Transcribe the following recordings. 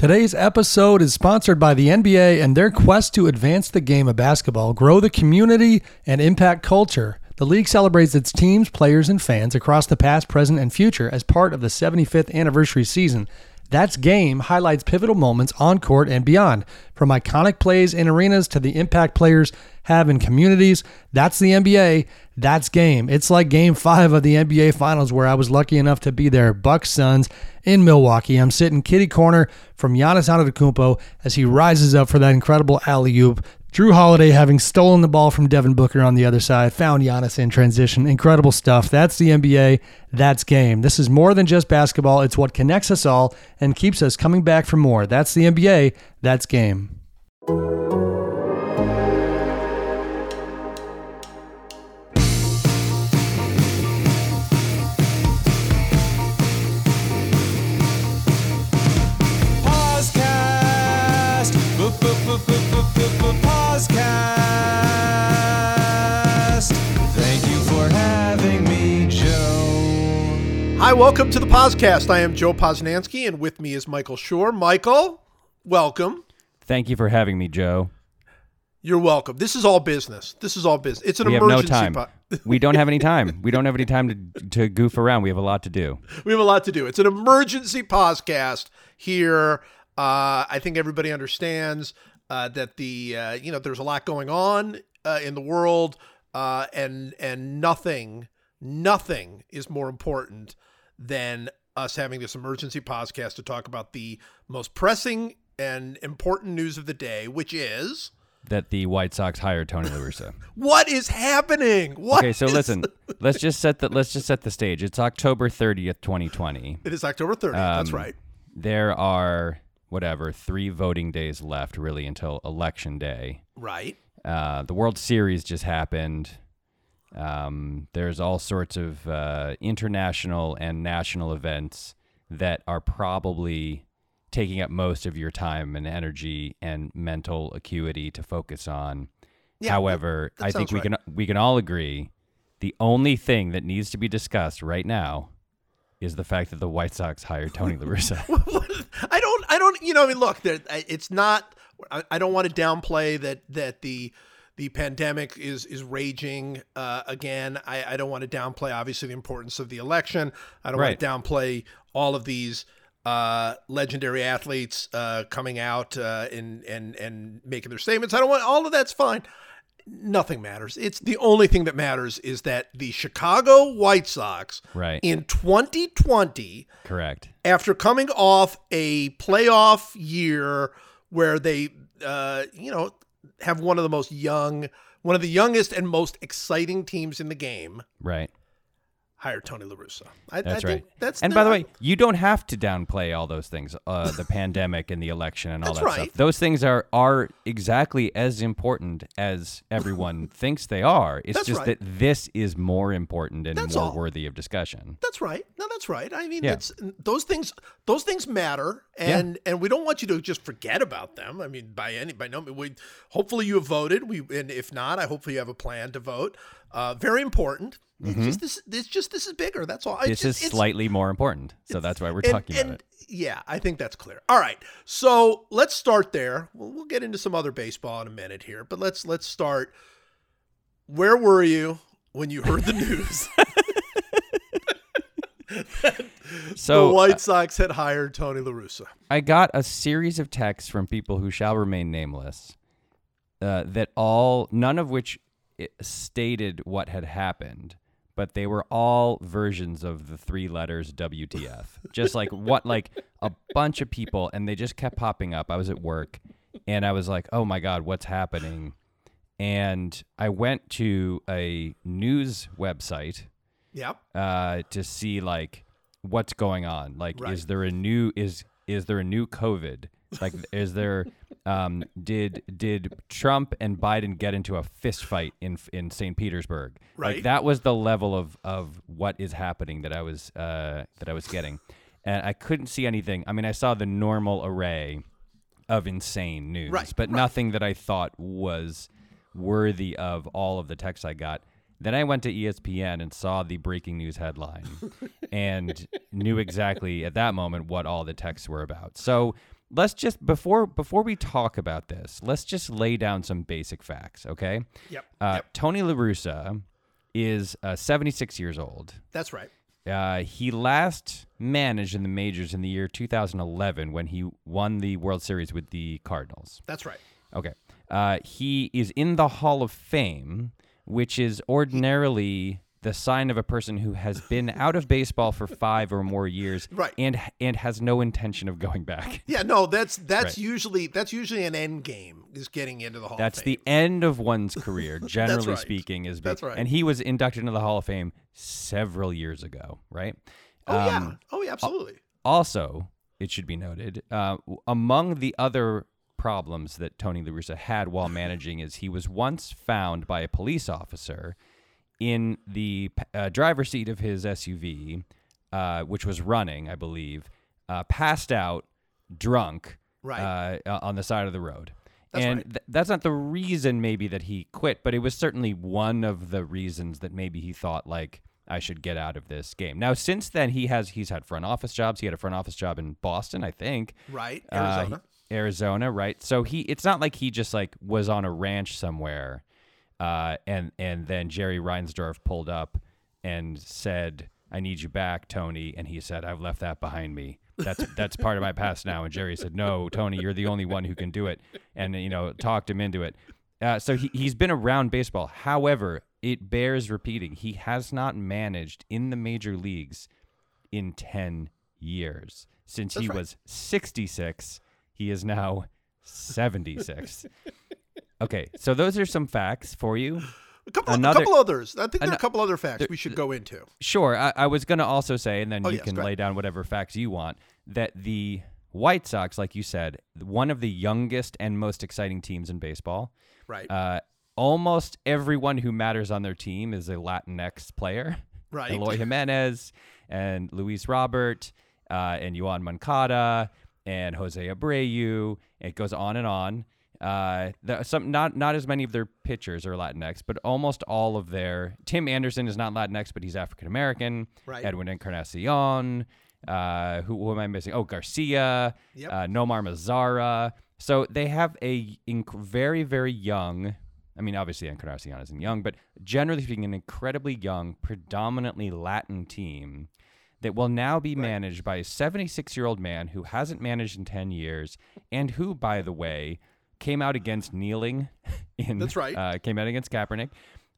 Today's episode is sponsored by the NBA and their quest to advance the game of basketball, grow the community, and impact culture. The league celebrates its teams, players, and fans across the past, present, and future as part of the 75th anniversary season. That's Game highlights pivotal moments on court and beyond. From iconic plays in arenas to the impact players have in communities, that's the NBA, that's Game. It's like Game 5 of the NBA Finals where I was lucky enough to be there. Bucks-Suns in Milwaukee. I'm sitting kitty corner from Giannis Antetokounmpo as he rises up for that incredible alley-oop. Jrue Holiday, having stolen the ball from Devin Booker on the other side, found Giannis in transition. Incredible stuff. That's the NBA. That's Game. This is more than just basketball. It's what connects us all and keeps us coming back for more. That's the NBA. That's Game. Thank you for having me, Joe. Hi, welcome to the podcast. I am Joe Posnanski, and with me is Michael Schur. Michael, welcome. Thank you for having me, Joe. You're welcome. This is all business. It's an emergency. We have no time. We don't have any time. We don't have any time to goof around. We have a lot to do. It's an emergency podcast here. I think everybody understands that the there's a lot going on in the world, and nothing is more important than us having this emergency podcast to talk about the most pressing and important news of the day, which is that the White Sox hired Tony La Russa. What is happening? Listen, let's just set the stage. It's October 30th, 2020. It is October 30th. That's right. There are, whatever, 3 voting days left, really, until Election Day. Right. The World Series just happened. There's all sorts of international and national events that are probably taking up most of your time and energy and mental acuity to focus on. Yeah, however, I think we can all agree the only thing that needs to be discussed right now is the fact that the White Sox hired Tony La Russa. I don't want to downplay that the pandemic is raging again. I don't want to downplay, obviously, the importance of the election. I don't want to downplay all of these legendary athletes coming out and making their statements. All of that's fine. Nothing matters. It's the only thing that matters is that the Chicago White Sox in 2020, after coming off a playoff year where they, have one of the youngest and most exciting teams in the game, hired Tony La Russa. By the way, you don't have to downplay all those things, the pandemic and the election and all that stuff. Those things are exactly as important as everyone thinks they are. It's that this is more important and worthy of discussion. That's right. No, that's right. I mean, those things matter, and we don't want you to just forget about them. I mean, hopefully you have voted. And if not, I hopefully you have a plan to vote. Very important. Mm-hmm. This is bigger. That's all. It's slightly more important. So that's why we're talking about it. Yeah, I think that's clear. All right. So let's start there. We'll get into some other baseball in a minute here, but let's start. Where were you when you heard the news? The White Sox had hired Tony La Russa. I got a series of texts from people who shall remain nameless, none of which stated what had happened, but they were all versions of the 3 letters WTF. Just a bunch of people, and they just kept popping up. I was at work, and I was like, oh my God, what's happening? And I went to a news website to see what's going on. Is there a new COVID? Is there did Trump and Biden get into a fist fight in St. Petersburg? Right. That was the level of what is happening that I was getting. And I couldn't see anything. I mean, I saw the normal array of insane news, but nothing that I thought was worthy of all of the texts I got. Then I went to ESPN and saw the breaking news headline and knew exactly at that moment what all the texts were about. So let's just before we talk about this, let's just lay down some basic facts, okay? Yep. Tony La Russa is 76 years old. That's right. He last managed in the majors in the year 2011 when he won the World Series with the Cardinals. That's right. Okay. He is in the Hall of Fame, which is ordinarily the sign of a person who has been out of baseball for 5 or more years, right, and has no intention of going back. Yeah, no, that's right. usually an end game, is getting into the Hall of Fame. That's the end of one's career, generally right. speaking. That's right. And he was inducted into the Hall of Fame several years ago, right? Oh, yeah. Oh, yeah, absolutely. Also, it should be noted, among the other problems that Tony La Russa had while managing is he was once found by a police officer in the driver's seat of his SUV, which was running, I believe, passed out, drunk, right, on the side of the road. That's and right. That's not the reason maybe that he quit, but it was certainly one of the reasons that maybe he thought, like, I should get out of this game. Now, since then, he's had front office jobs. He had a front office job in Boston, I think. Right, Arizona, right. So it's not like he just, like, was on a ranch somewhere. And then Jerry Reinsdorf pulled up and said, "I need you back, Tony." And he said, "I've left that behind me. That's part of my past now." And Jerry said, "No, Tony, you're the only one who can do it." And, you know, talked him into it. So he's been around baseball. However, it bears repeating, he has not managed in the major leagues in 10 years. Since he was 66, he is now 76. Okay, so those are some facts for you. A couple others. I think there are a couple other facts we should go into. Sure. I was going to also say, and then you can lay down whatever facts you want, that the White Sox, like you said, one of the youngest and most exciting teams in baseball. Right. Almost everyone who matters on their team is a Latinx player. Right. Eloy Jimenez and Luis Robert and Yohan Moncada and Jose Abreu. It goes on and on. Not as many of their pitchers are Latinx, but almost all of their. Tim Anderson is not Latinx, but he's African American. Right. Edwin Encarnacion. Who am I missing? Oh, Garcia. Yep. Nomar Mazara. So they have a very, very young. I mean, obviously Encarnacion isn't young, but generally speaking, an incredibly young, predominantly Latin team that will now be managed by a 76-year-old man who hasn't managed in 10 years, and who, by the way, came out against kneeling. That's right. Came out against Kaepernick.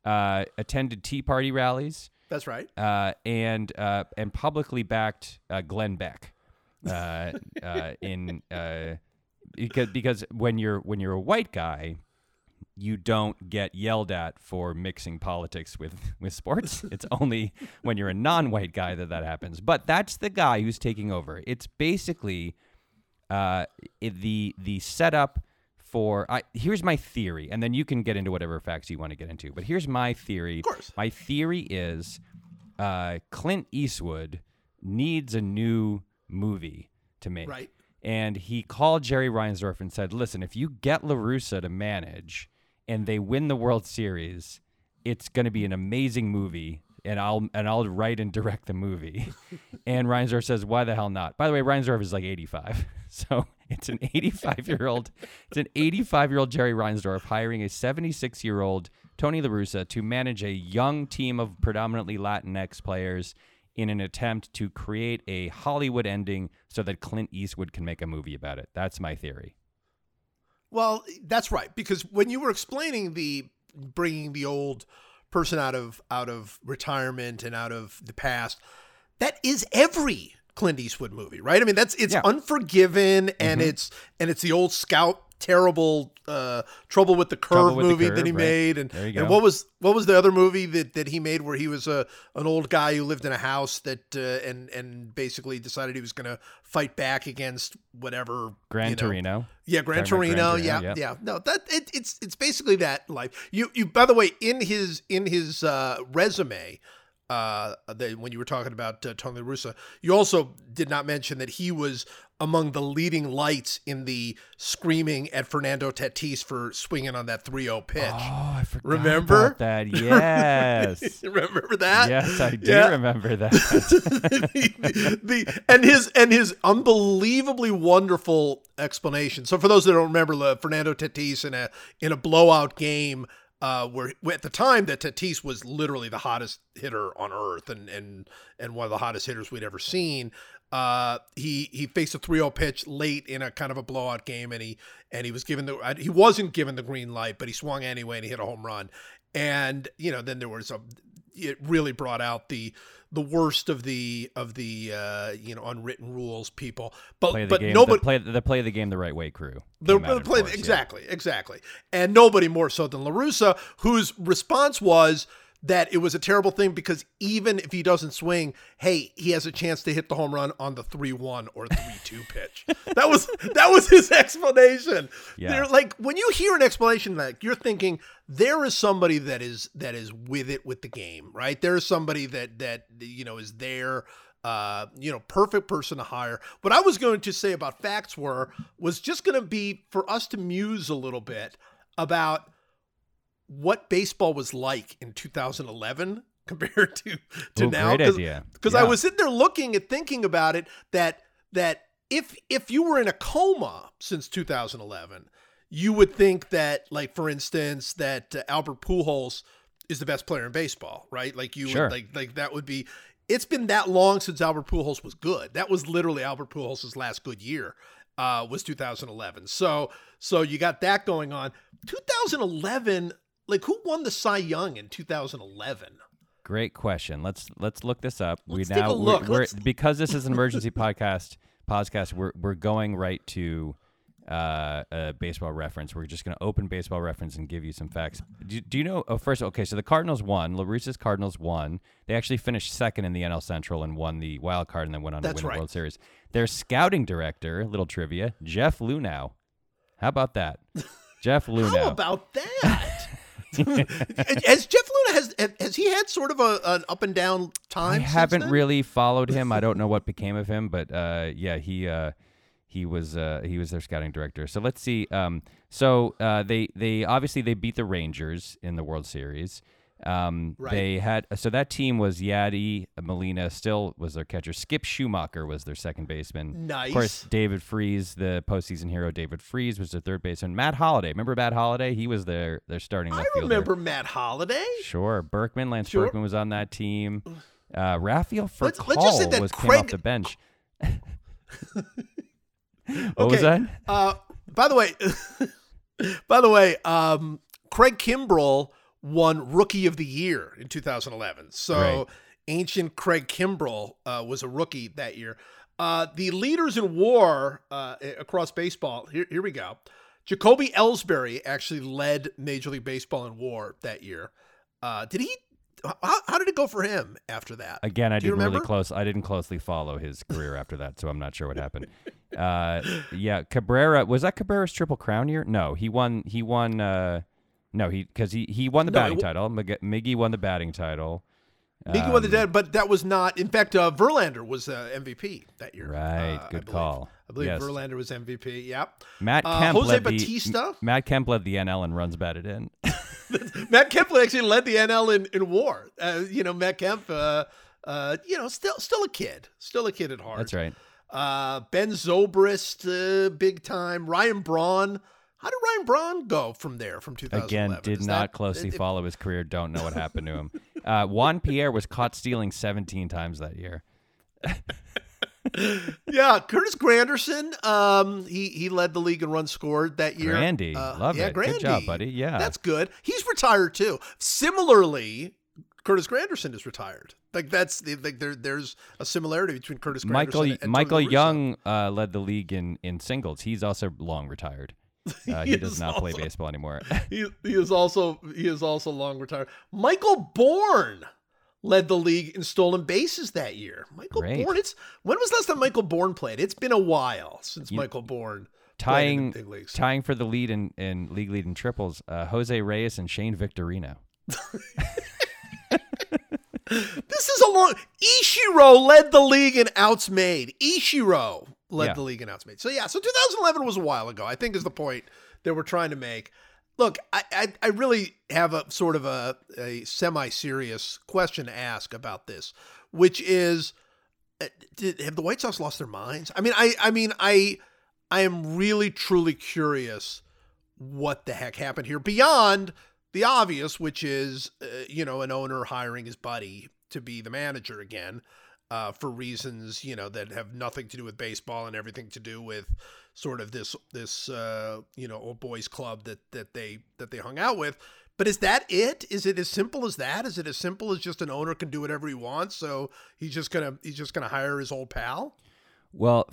Attended Tea Party rallies. That's right. And publicly backed Glenn Beck. Because when you're a white guy, you don't get yelled at for mixing politics with sports. It's only when you're a non-white guy that happens. But that's the guy who's taking over. It's basically the setup. Here's my theory, and then you can get into whatever facts you want to get into. But here's my theory. Of course. My theory is Clint Eastwood needs a new movie to make. Right. And he called Jerry Reinsdorf and said, "Listen, if you get La Russa to manage and they win the World Series, it's going to be an amazing movie, and I'll write and direct the movie." And Reinsdorf says, "Why the hell not?" By the way, Reinsdorf is like 85, so. It's an 85-year-old. It's an 85-year-old Jerry Reinsdorf hiring a 76-year-old Tony La Russa to manage a young team of predominantly Latinx players in an attempt to create a Hollywood ending so that Clint Eastwood can make a movie about it. That's my theory. Well, that's right, because when you were explaining the bringing the old person out of retirement and out of the past, that is every Clint Eastwood movie, right? I mean, it's Unforgiven, and it's the old Scout, terrible Trouble with the Curve movie that he made, and what was the other movie that he made where he was an old guy who lived in a house that and basically decided he was going to fight back against whatever Gran Torino. Yeah, Gran Torino. Yeah. No, that it's basically that life. You by the way, in his resume. When you were talking about Tony La Russa, you also did not mention that he was among the leading lights in the screaming at Fernando Tatis for swinging on that 3-0 pitch. Oh, I forgot about that. Yes. Remember that? Yes, I do remember that. and his unbelievably wonderful explanation. So for those that don't remember, Fernando Tatis in a blowout game, where at the time that Tatis was literally the hottest hitter on earth and one of the hottest hitters we'd ever seen. He faced a 3-0 pitch late in a kind of a blowout game, he wasn't given the green light, but he swung anyway and he hit a home run. And then there was it really brought out the worst of the unwritten rules people. But play the game the right way crew. Exactly. And nobody more so than La Russa, whose response was that it was a terrible thing because even if he doesn't swing, hey, he has a chance to hit the home run on the 3-1 or 3-2 pitch. That was his explanation. Yeah. They're like, when you hear an explanation like you're thinking there is somebody that is with the game, right? There is somebody that is there. Perfect person to hire. What I was going to say about facts was just going to be for us to muse a little bit about what baseball was like in 2011 compared to now. Great idea. Because I was sitting there looking and thinking about it, that if you were in a coma since 2011, you would think that, like, for instance, that Albert Pujols is the best player in baseball, right? Like you would, like that would be. It's been that long since Albert Pujols was good. That was literally Albert Pujols' last good year. Was 2011. So you got that going on. 2011. Like, who won the Cy Young in 2011? Great question. Let's look this up. Because this is an emergency podcast. We're going right to a Baseball Reference. We're just going to open Baseball Reference and give you some facts. Do you know? Oh, first, okay. So the Cardinals won. La Russa's Cardinals won. They actually finished second in the NL Central and won the wild card, and then went on to win the World Series. Their scouting director, little trivia, Jeff Luhnow. How about that? Jeff Luhnow. How about that? As Jeff Luhnow has he had sort of an up and down time? I haven't really followed him. I don't know what became of him, but he was their scouting director. So let's see. They obviously they beat the Rangers in the World Series. They had that team was Yadi Molina still was their catcher. Skip Schumacher was their second baseman. Nice. Of course, David Freese, the postseason hero. David Freese was their third baseman. Matt Holliday, remember Matt Holliday? He was their starting left fielder. I remember Matt Holliday. Sure, Lance Berkman was on that team. Rafael Furcal came off the bench. What was that? By the way, Craig Kimbrell won Rookie of the Year in 2011. So ancient Craig Kimbrell was a rookie that year. The leaders in WAR across baseball, here we go. Jacoby Ellsbury actually led Major League Baseball in WAR that year. How did it go for him after that? Again, I didn't closely follow his career after that, so I'm not sure what happened. Cabrera, was that Cabrera's Triple Crown year? No, he won. He won the batting title. Miggy won the batting title. Miggy won the dead, but that was not. In fact, Verlander was MVP that year. Right, good call. I believe Verlander was MVP. Yep. Matt Kemp Jose Batista. Matt Kemp led the NL in runs batted in. Matt Kemp actually led the NL in WAR. Matt Kemp. Still a kid. Still a kid at heart. That's right. Ben Zobrist, big time. Ryan Braun. How did Ryan Braun go from there, from 2011? Again, did not closely follow his career. Don't know what happened to him. Juan Pierre was caught stealing 17 times that year. Yeah, Curtis Granderson, he led the league in runs scored that year. Grandy, love it. Grandy. Good job, buddy. Yeah, that's good. He's retired too. Similarly, Curtis Granderson is retired. Like there's a similarity between Curtis Granderson and Michael Young led the league in singles. He's also long retired. He does not play baseball anymore. he is also long retired. Michael Bourne led the league in stolen bases that year. Bourne. When was the last time Michael Bourne played? It's been a while since Michael Bourne tying for the lead in league lead in triples. Jose Reyes and Shane Victorino. This is a long. Ichiro led the league in outs made. Ichiro. led the league in outs made. So, yeah, so 2011 was a while ago, I think, is the point that we're trying to make. Look, I really have a sort of a semi-serious question to ask about this, which is, have the White Sox lost their minds? I mean, I am really, truly curious what the heck happened here beyond the obvious, which is, an owner hiring his buddy to be the manager again, for reasons, that have nothing to do with baseball and everything to do with sort of this old boys club that they hung out with. But is that it? Is it as simple as that? Is it as simple as just an owner can do whatever he wants, so he's just gonna hire his old pal? Well,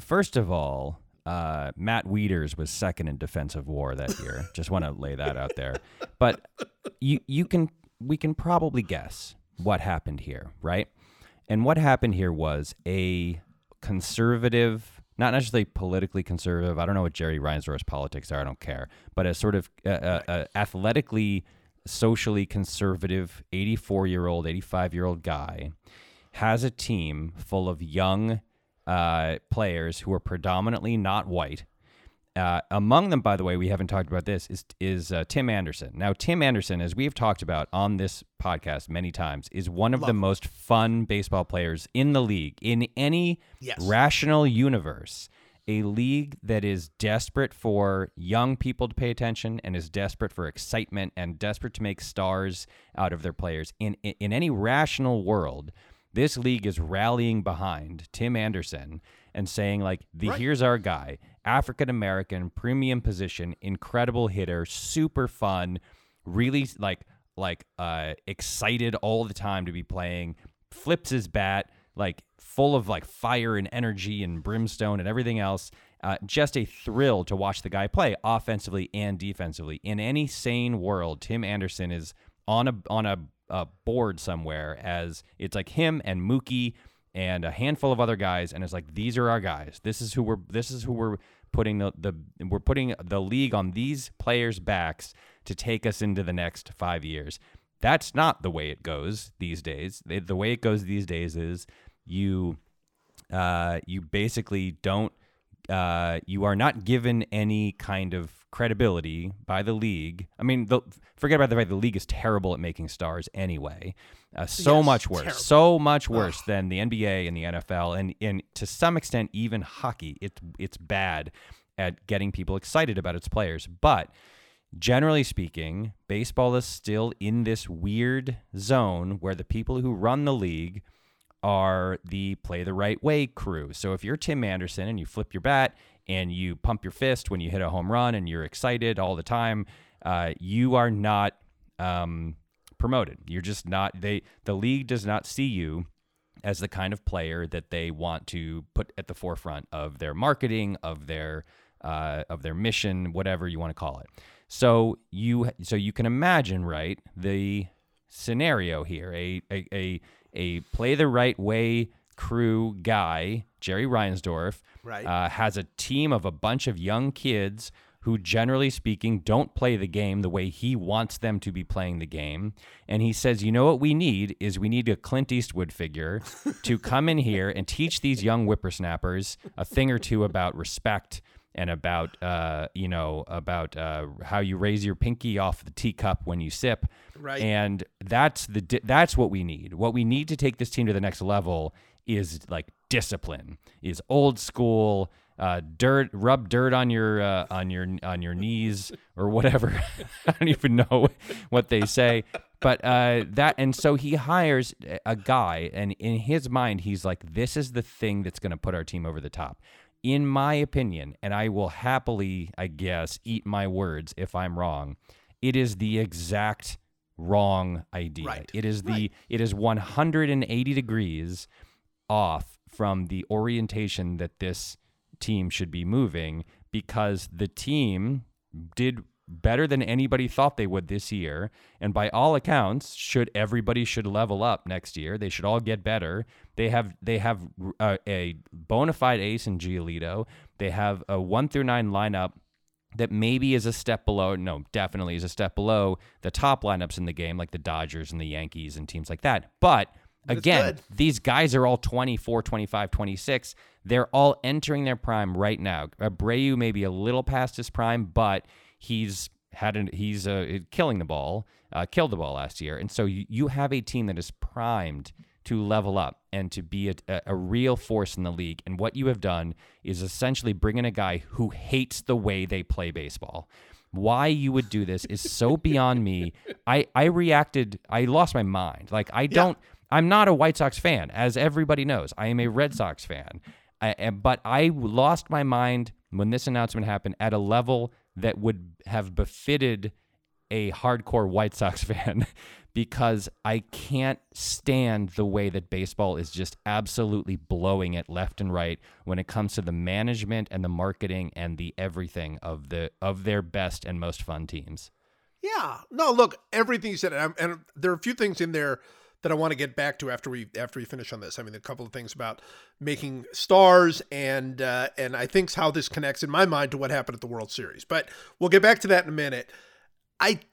first of all, Matt Wieters was second in defensive WAR that year. Just want to lay that out there. But we can probably guess what happened here, right? And what happened here was a conservative, not necessarily politically conservative. I don't know what Jerry Reinsdorf's politics are. I don't care. But a sort of athletically, socially conservative 84-year-old, 85-year-old guy has a team full of young players who are predominantly not white. Among them, by the way, we haven't talked about this, is Tim Anderson. Now, Tim Anderson, as we've talked about on this podcast many times, is one of the most fun baseball players in the league, in any rational universe. A league that is desperate for young people to pay attention and is desperate for excitement and desperate to make stars out of their players. In any rational world, this league is rallying behind Tim Anderson and saying, here's our guy, African-American, premium position, incredible hitter, super fun, really excited all the time to be playing, flips his bat, full of fire and energy and brimstone and everything else. Just a thrill to watch the guy play offensively and defensively. In any sane world, Tim Anderson is on a board somewhere, as it's him and Mookie and a handful of other guys, and it's these are our guys. This is who we're putting the league on these players' backs to take us into the next 5 years. That's not the way it goes these days. The way it goes these days is you basically don't you are not given any kind of credibility by the league. I mean, forget about the fact the league is terrible at making stars anyway. So much worse than the NBA and the NFL, and to some extent even hockey. It's bad at getting people excited about its players. But generally speaking, baseball is still in this weird zone where the people who run the league are the play the right way crew. So if you're Tim Anderson and you flip your bat and you pump your fist when you hit a home run and you're excited all the time, you are not promoted. You're just not. The league does not see you as the kind of player that they want to put at the forefront of their marketing, of their mission, whatever you want to call it. So you can imagine, right, the scenario here. A play the right way crew guy, Jerry Reinsdorf, has a team of a bunch of young kids who, generally speaking, don't play the game the way he wants them to be playing the game. And he says, you know what we need is we need a Clint Eastwood figure to come in here and teach these young whippersnappers a thing or two about respect and about how you raise your pinky off the teacup when you sip. Right. And that's what we need. What we need to take this team to the next level is discipline, is old school, rub dirt on your knees or whatever. I don't even know what they say, but so he hires a guy, and in his mind, he's this is the thing that's going to put our team over the top. In my opinion, and I will happily, I guess, eat my words if I'm wrong, it is the exact wrong idea. Right. It is 180 degrees off from the orientation that this team should be moving, because the team did better than anybody thought they would this year, and by all accounts, everybody should level up next year. They should all get better. They have a bona fide ace in Giolito. They have a 1-9 lineup that maybe is a step below. No, definitely is a step below the top lineups in the game, like the Dodgers and the Yankees and teams like that. But Again, these guys are all 24, 25, 26. They're all entering their prime right now. Abreu may be a little past his prime, but he's killed the ball last year. And so you have a team that is primed to level up and to be a real force in the league. And what you have done is essentially bring in a guy who hates the way they play baseball. Why you would do this is so beyond me. I reacted. I lost my mind. Like, I'm not a White Sox fan, as everybody knows. I am a Red Sox fan. But I lost my mind when this announcement happened at a level that would have befitted a hardcore White Sox fan, because I can't stand the way that baseball is just absolutely blowing it left and right when it comes to the management and the marketing and the everything of their best and most fun teams. Yeah. No, look, everything you said, and there are a few things in there that I want to get back to after we finish on this. I mean, a couple of things about making stars and I think how this connects in my mind to what happened at the World Series. But we'll get back to that in a minute.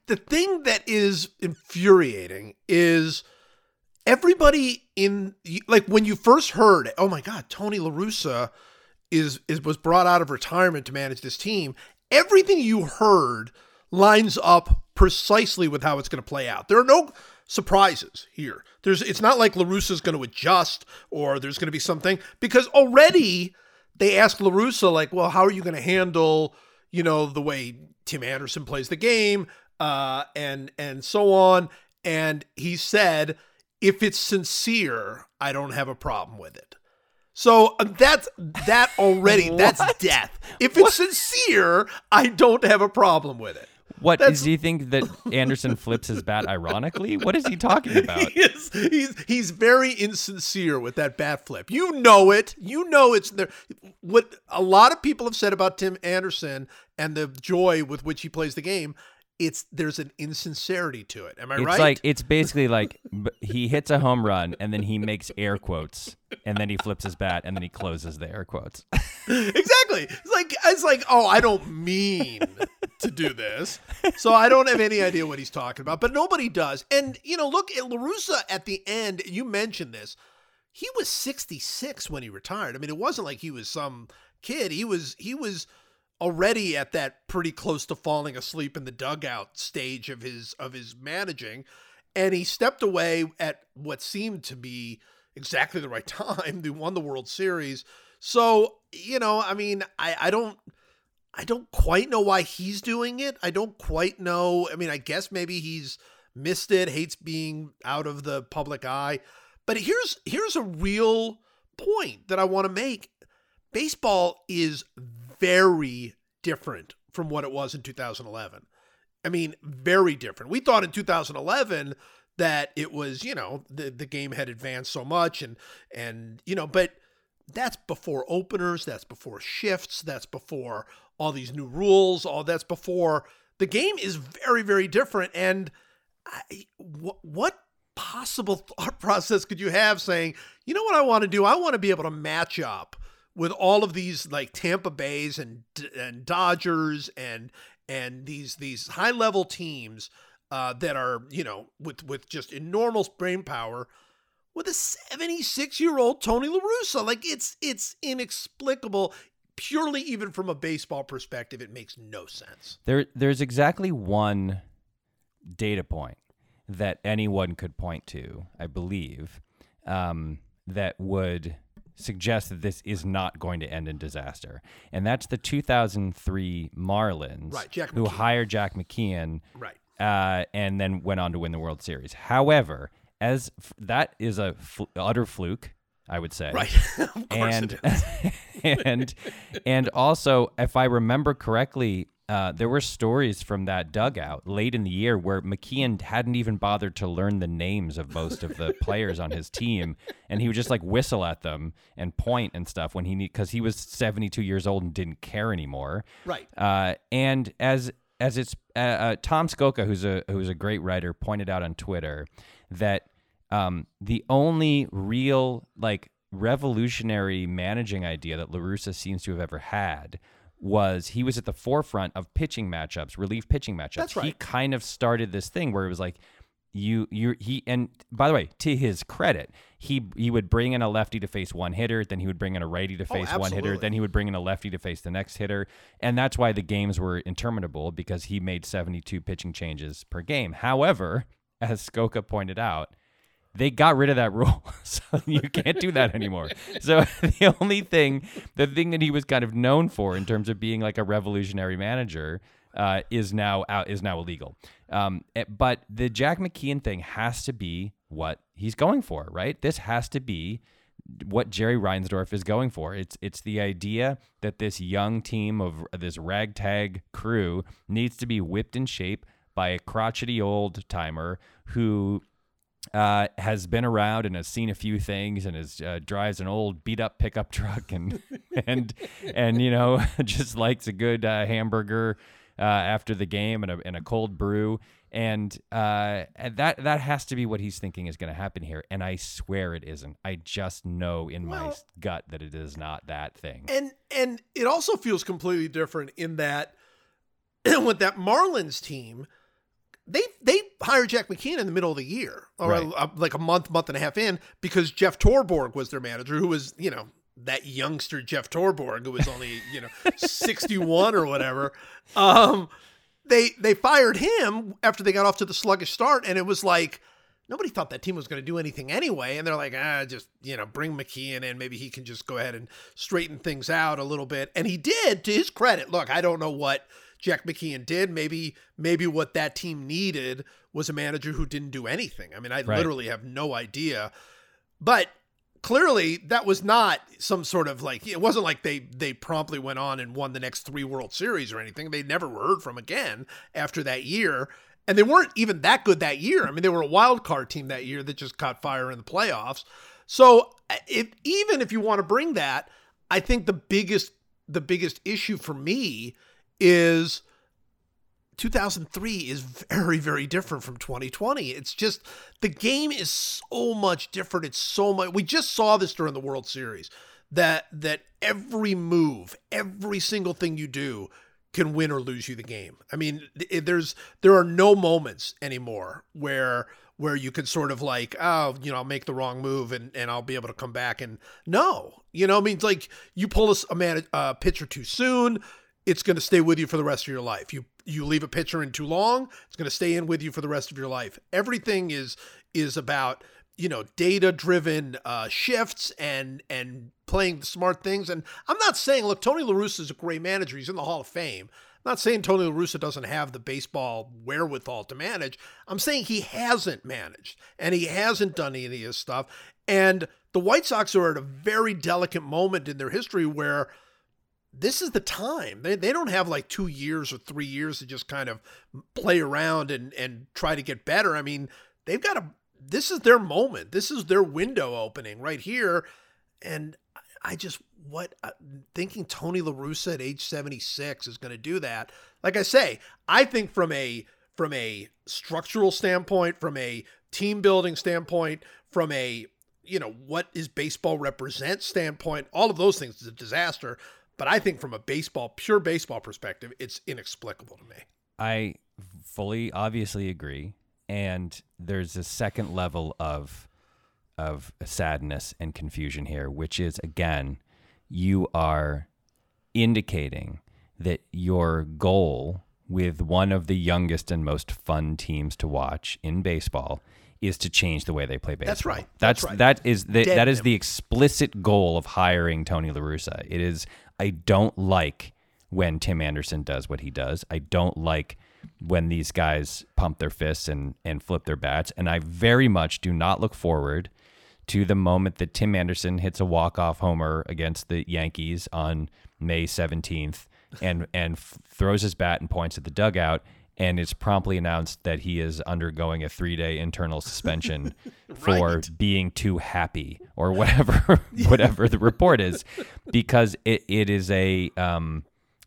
The thing that is infuriating is everybody when you first heard, oh my God, Tony La Russa was brought out of retirement to manage this team. Everything you heard lines up precisely with how it's going to play out. There are no surprises here. It's not like La Russa's going to adjust or there's going to be something, because already they asked La Russa, like, well, how are you going to handle, the way Tim Anderson plays the game, and so on. And he said, if it's sincere, I don't have a problem with it. So that's already, that's death. If it's sincere, I don't have a problem with it. What, does he think that Anderson flips his bat ironically? What is he talking about? He's very insincere with that bat flip. You know it. You know it's there. What a lot of people have said about Tim Anderson and the joy with which he plays the game, there's an insincerity to it. Am I right? It's basically like he hits a home run and then he makes air quotes and then he flips his bat and then he closes the air quotes. Exactly. It's like, oh, I don't mean to do this. So I don't have any idea what he's talking about, but nobody does. And, look at La Russa at the end. You mentioned this. He was 66 when he retired. I mean, it wasn't like he was some kid. He was already at that pretty close to falling asleep in the dugout stage of his managing. And he stepped away at what seemed to be exactly the right time. They won the World Series. So, I mean, I don't quite know why he's doing it. I don't quite know. I mean, I guess maybe he's missed it, hates being out of the public eye. But here's a real point that I want to make. Baseball is very different from what it was in 2011. I mean, very different. We thought in 2011 that it was, the game had advanced so much and but that's before openers, that's before shifts, that's before all these new rules, all that's before. The game is very, very different. And what possible thought process could you have saying, you know what I want to do? I want to be able to match up with all of these like Tampa Bays and Dodgers and these high level teams that are, with just enormous brain power, with a 76-year-old Tony La Russa. Like it's inexplicable. Purely even from a baseball perspective, it makes no sense. There's exactly one data point that anyone could point to, I believe, that would suggest that this is not going to end in disaster. And that's the 2003 Marlins, right, who hired Jack McKeon, right, and then went on to win the World Series. However, that is a utter fluke, I would say. Right. Of course it is. and also, if I remember correctly, there were stories from that dugout late in the year where McKeon hadn't even bothered to learn the names of most of the players on his team, and he would just like whistle at them and point and stuff because he was 72 years old and didn't care anymore. Right. And as it's Tom Skoka, who's a great writer, pointed out on Twitter that the only real revolutionary managing idea that La Russa seems to have ever had was he was at the forefront of pitching matchups, relief pitching matchups. That's right. He kind of started this thing where it was like, And by the way, to his credit, he would bring in a lefty to face one hitter, then he would bring in a righty to face one hitter, then he would bring in a lefty to face the next hitter, and that's why the games were interminable, because he made 72 pitching changes per game. However, as Skoka pointed out, they got rid of that rule, so you can't do that anymore. So the only thing, the thing that he was kind of known for in terms of being like a revolutionary manager, is now illegal. But the Jack McKeon thing has to be what he's going for, right? This has to be what Jerry Reinsdorf is going for. It's the idea that this young team of this ragtag crew needs to be whipped in shape by a crotchety old timer who has been around and has seen a few things and is drives an old beat up pickup truck and you know, just likes a good hamburger after the game and a cold brew, and that has to be what he's thinking is going to happen here. And I swear it isn't. I just know in my gut that it is not that thing. And it also feels completely different in that with that Marlins team, they hired Jack McKeon in the middle of the year, or right, like a month and a half in, because Jeff Torborg was their manager, who was, you know, that youngster Jeff Torborg, who was only, you know, 61 or whatever. They fired him after they got off to the sluggish start, and it was like nobody thought that team was going to do anything anyway, and they're like, just, you know, bring McKeon in, maybe he can just go ahead and straighten things out a little bit. And he did, to his credit. Look, I don't know what Jack McKeon did. Maybe what that team needed was a manager who didn't do anything. I mean, I literally have no idea. But clearly that was not some sort of like, it wasn't like they promptly went on and won the next 3 World Series or anything. They never were heard from again after that year. And they weren't even that good that year. I mean, they were a wild card team that year that just caught fire in the playoffs. So even if you want to bring that, I think the biggest issue for me is 2003 is very, very different from 2020. It's just, the game is so much different. It's so much, we just saw this during the World Series, that every move, every single thing you do can win or lose you the game. I mean, there are no moments anymore where you can sort of like, you know, I'll make the wrong move and I'll be able to come back. And no, you know, I mean, like, you pull a pitcher too soon, it's going to stay with you for the rest of your life. You leave a pitcher in too long, it's going to stay in with you for the rest of your life. Everything is about, you know, data-driven shifts and playing the smart things. And I'm not saying, look, Tony La Russa is a great manager. He's in the Hall of Fame. I'm not saying Tony La Russa doesn't have the baseball wherewithal to manage. I'm saying he hasn't managed, and he hasn't done any of his stuff. And the White Sox are at a very delicate moment in their history where this is the time. They don't have like 2 years or 3 years to just kind of play around and try to get better. I mean, they've got this is their moment. This is their window opening right here. And I just, thinking Tony La Russa at age 76 is going to do that. Like I say, I think from a structural standpoint, from a team building standpoint, from a, you know, what is baseball represent standpoint, all of those things is a disaster. But I think from a pure baseball perspective, it's inexplicable to me. I fully, obviously agree. And there's a second level of sadness and confusion here, which is, again, you are indicating that your goal with one of the youngest and most fun teams to watch in baseball is to change the way they play baseball. That's right. That's right. That is the explicit goal of hiring Tony La Russa. It is, I don't like when Tim Anderson does what he does. I don't like when these guys pump their fists and flip their bats. And I very much do not look forward to the moment that Tim Anderson hits a walk-off homer against the Yankees on May 17th and throws his bat and points at the dugout, and it's promptly announced that he is undergoing a 3-day internal suspension for being too happy or whatever the report is, because it is a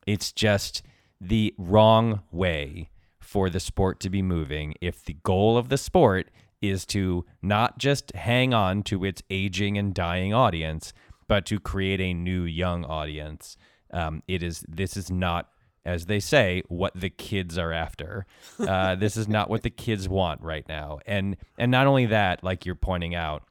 it's just the wrong way for the sport to be moving. If the goal of the sport is to not just hang on to its aging and dying audience, but to create a new young audience, this is not as they say, what the kids are after. This is not what the kids want right now. And not only that, like you're pointing out,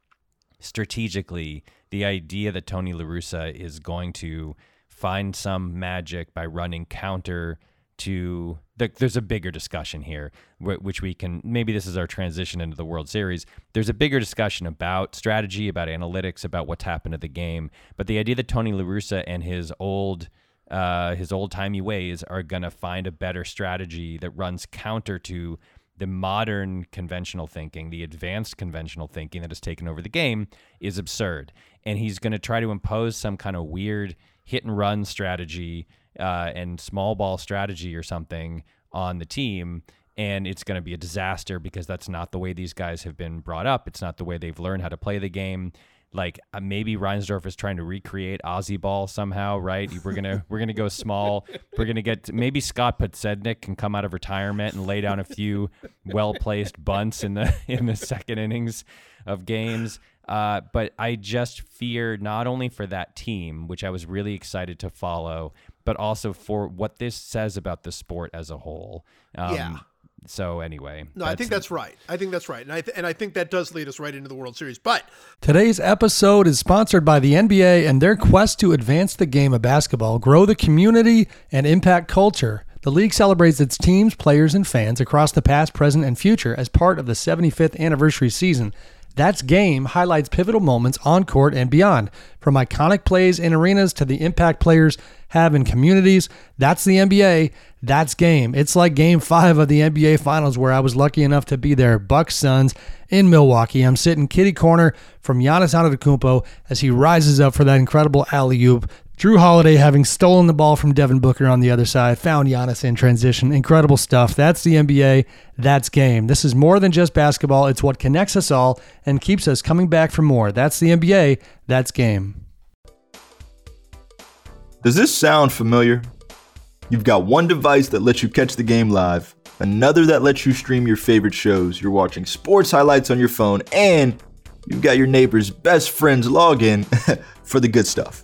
strategically, the idea that Tony La Russa is going to find some magic by running counter to... There's a bigger discussion here, which we can... Maybe this is our transition into the World Series. There's a bigger discussion about strategy, about analytics, about what's happened to the game. But the idea that Tony La Russa and his old-timey ways are going to find a better strategy that runs counter to the modern conventional thinking, the advanced conventional thinking that has taken over the game, is absurd. And he's going to try to impose some kind of weird hit-and-run strategy and small ball strategy or something on the team, and it's going to be a disaster because that's not the way these guys have been brought up. It's not the way they've learned how to play the game. Like maybe Reinsdorf is trying to recreate Aussie ball somehow, right? We're gonna go small. We're gonna get maybe Scott Podsednik can come out of retirement and lay down a few well placed bunts in the second innings of games. But I just fear not only for that team, which I was really excited to follow, but also for what this says about the sport as a whole. Yeah. So anyway, no, I think that's right. And I think that does lead us right into the World Series. But today's episode is sponsored by the NBA and their quest to advance the game of basketball, grow the community, and impact culture. The league celebrates its teams, players, and fans across the past, present, and future as part of the 75th anniversary season. That's Game highlights pivotal moments on court and beyond. From iconic plays in arenas to the impact players have in communities, that's the NBA, that's Game. It's like Game 5 of the NBA Finals where I was lucky enough to be there. Bucks Suns in Milwaukee. I'm sitting kitty corner from Giannis Antetokounmpo as he rises up for that incredible alley-oop. Jrue Holiday having stolen the ball from Devin Booker on the other side, found Giannis in transition. Incredible stuff. That's the NBA. That's Game. This is more than just basketball. It's what connects us all and keeps us coming back for more. That's the NBA. That's Game. Does this sound familiar? You've got one device that lets you catch the game live, another that lets you stream your favorite shows, you're watching sports highlights on your phone, and you've got your neighbor's best friend's login for the good stuff.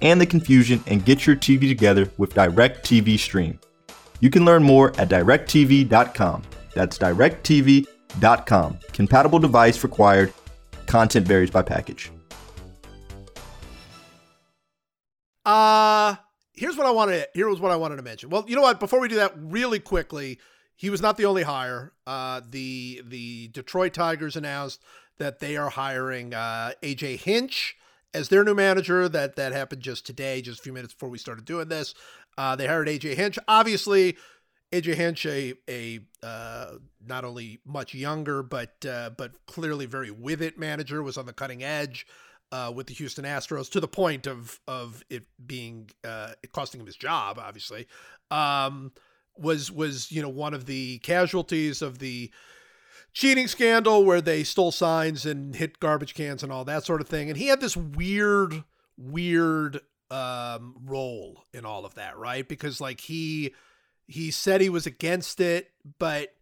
and the confusion and get your TV together with DirecTV Stream. You can learn more at directtv.com. That's directtv.com. Compatible device required. Content varies by package. Here's what I wanted to mention. Well, you know what? Before we do that, really quickly, he was not the only hire. The Detroit Tigers announced that they are hiring AJ Hinch as their new manager. That happened just today, just a few minutes before we started doing this. They hired AJ Hinch. Obviously, AJ Hinch, a not only much younger, but clearly very with it manager, was on the cutting edge with the Houston Astros to the point of it being it costing him his job. Obviously, was one of the casualties of the cheating scandal where they stole signs and hit garbage cans and all that sort of thing. And he had this weird role in all of that, right? Because like he said he was against it, but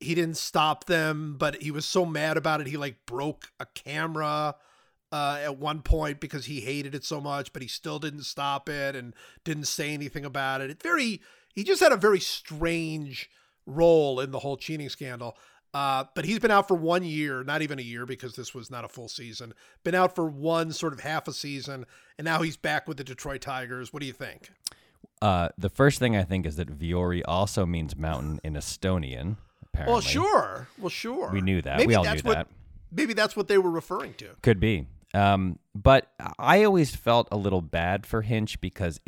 he didn't stop them, but he was so mad about it. He like broke a camera at one point because he hated it so much, but he still didn't stop it and didn't say anything about it. He just had a very strange role in the whole cheating scandal. But he's been out for 1 year, not even a year because this was not a full season, been out for one sort of half a season, and now he's back with the Detroit Tigers. What do you think? The first thing I think is that Viore also means mountain in Estonian, apparently. Well, sure. We knew that. We all knew that. Maybe that's what they were referring to. Could be. But I always felt a little bad for Hinch because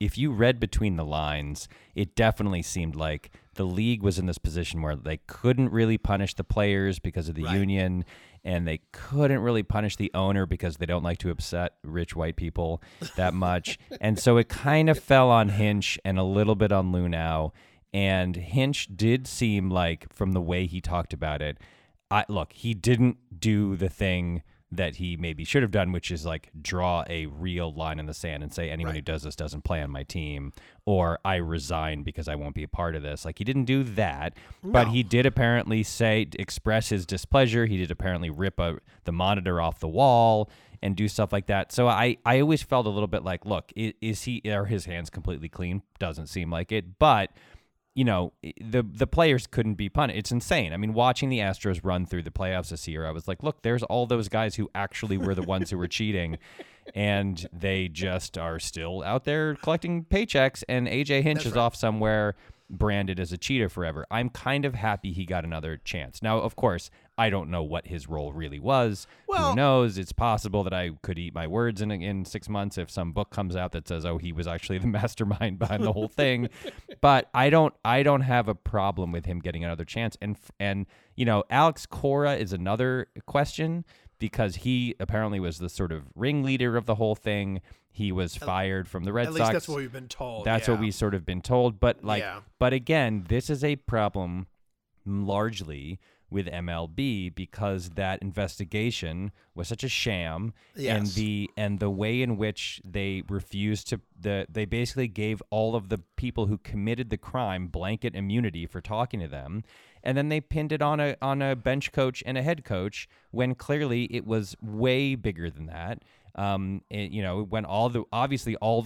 if you read between the lines, it definitely seemed like the league was in this position where they couldn't really punish the players because of the union, and they couldn't really punish the owner because they don't like to upset rich white people that much. And so it kind of fell on Hinch and a little bit on Luhnow. And Hinch did seem like, from the way he talked about it, look, he didn't do the thing that he maybe should have done, which is like draw a real line in the sand and say anyone who does this doesn't play on my team, or I resign because I won't be a part of this. Like, he didn't do that, but he did apparently say, express his displeasure. He did apparently rip the monitor off the wall and do stuff like that. So I always felt a little bit like, look, are his hands completely clean? Doesn't seem like it, but you know, the players couldn't be punished. It's insane. I mean, watching the Astros run through the playoffs this year, I was like, look, there's all those guys who actually were the ones who were cheating, and they just are still out there collecting paychecks, and AJ Hinch is off somewhere branded as a cheater forever. I'm kind of happy he got another chance. Now, of course, I don't know what his role really was. Well, who knows? It's possible that I could eat my words in 6 months if some book comes out that says, oh, he was actually the mastermind behind the whole thing. But I don't have a problem with him getting another chance. And you know, Alex Cora is another question, because he apparently was the sort of ringleader of the whole thing. He was fired from the Red Sox. At least that's what we've been told. That's what we've sort of been told. But but again, this is a problem largely with MLB, because that investigation was such a sham, and the way in which they refused to they basically gave all of the people who committed the crime blanket immunity for talking to them, and then they pinned it on a bench coach and a head coach when clearly it was way bigger than that. It went all the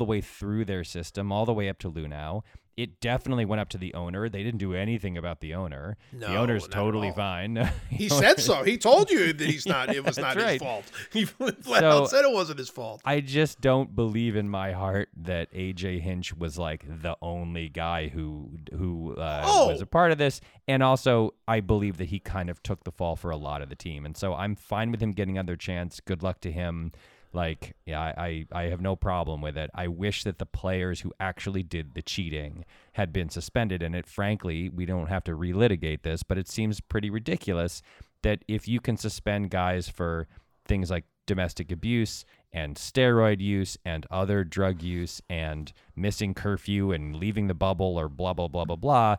way through their system, all the way up to Luhnow. It definitely went up to the owner. They didn't do anything about the owner. No, the owner's totally fine. He said so. He told you that he's not. It was not his fault. He flat out said it wasn't his fault. I just don't believe in my heart that AJ Hinch was like the only guy who was a part of this. And also, I believe that he kind of took the fall for a lot of the team. And so I'm fine with him getting another chance. Good luck to him. Like, I have no problem with it. I wish that the players who actually did the cheating had been suspended. And frankly, we don't have to relitigate this, but it seems pretty ridiculous that if you can suspend guys for things like domestic abuse and steroid use and other drug use and missing curfew and leaving the bubble or blah, blah, blah, blah, blah,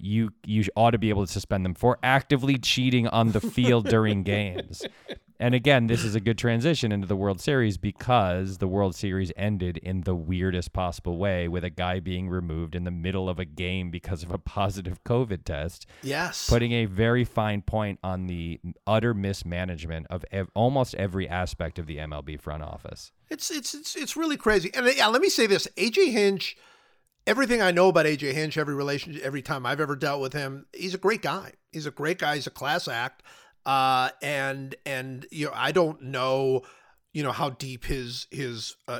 you ought to be able to suspend them for actively cheating on the field during games. And again, this is a good transition into the World Series, because the World Series ended in the weirdest possible way with a guy being removed in the middle of a game because of a positive COVID test. Yes. Putting a very fine point on the utter mismanagement of almost every aspect of the MLB front office. It's really crazy. And let me say this, AJ Hinch, everything I know about AJ Hinch, every relationship, every time I've ever dealt with him, he's a great guy. He's a great guy. He's a class act. And you know, I don't know, you know, how deep his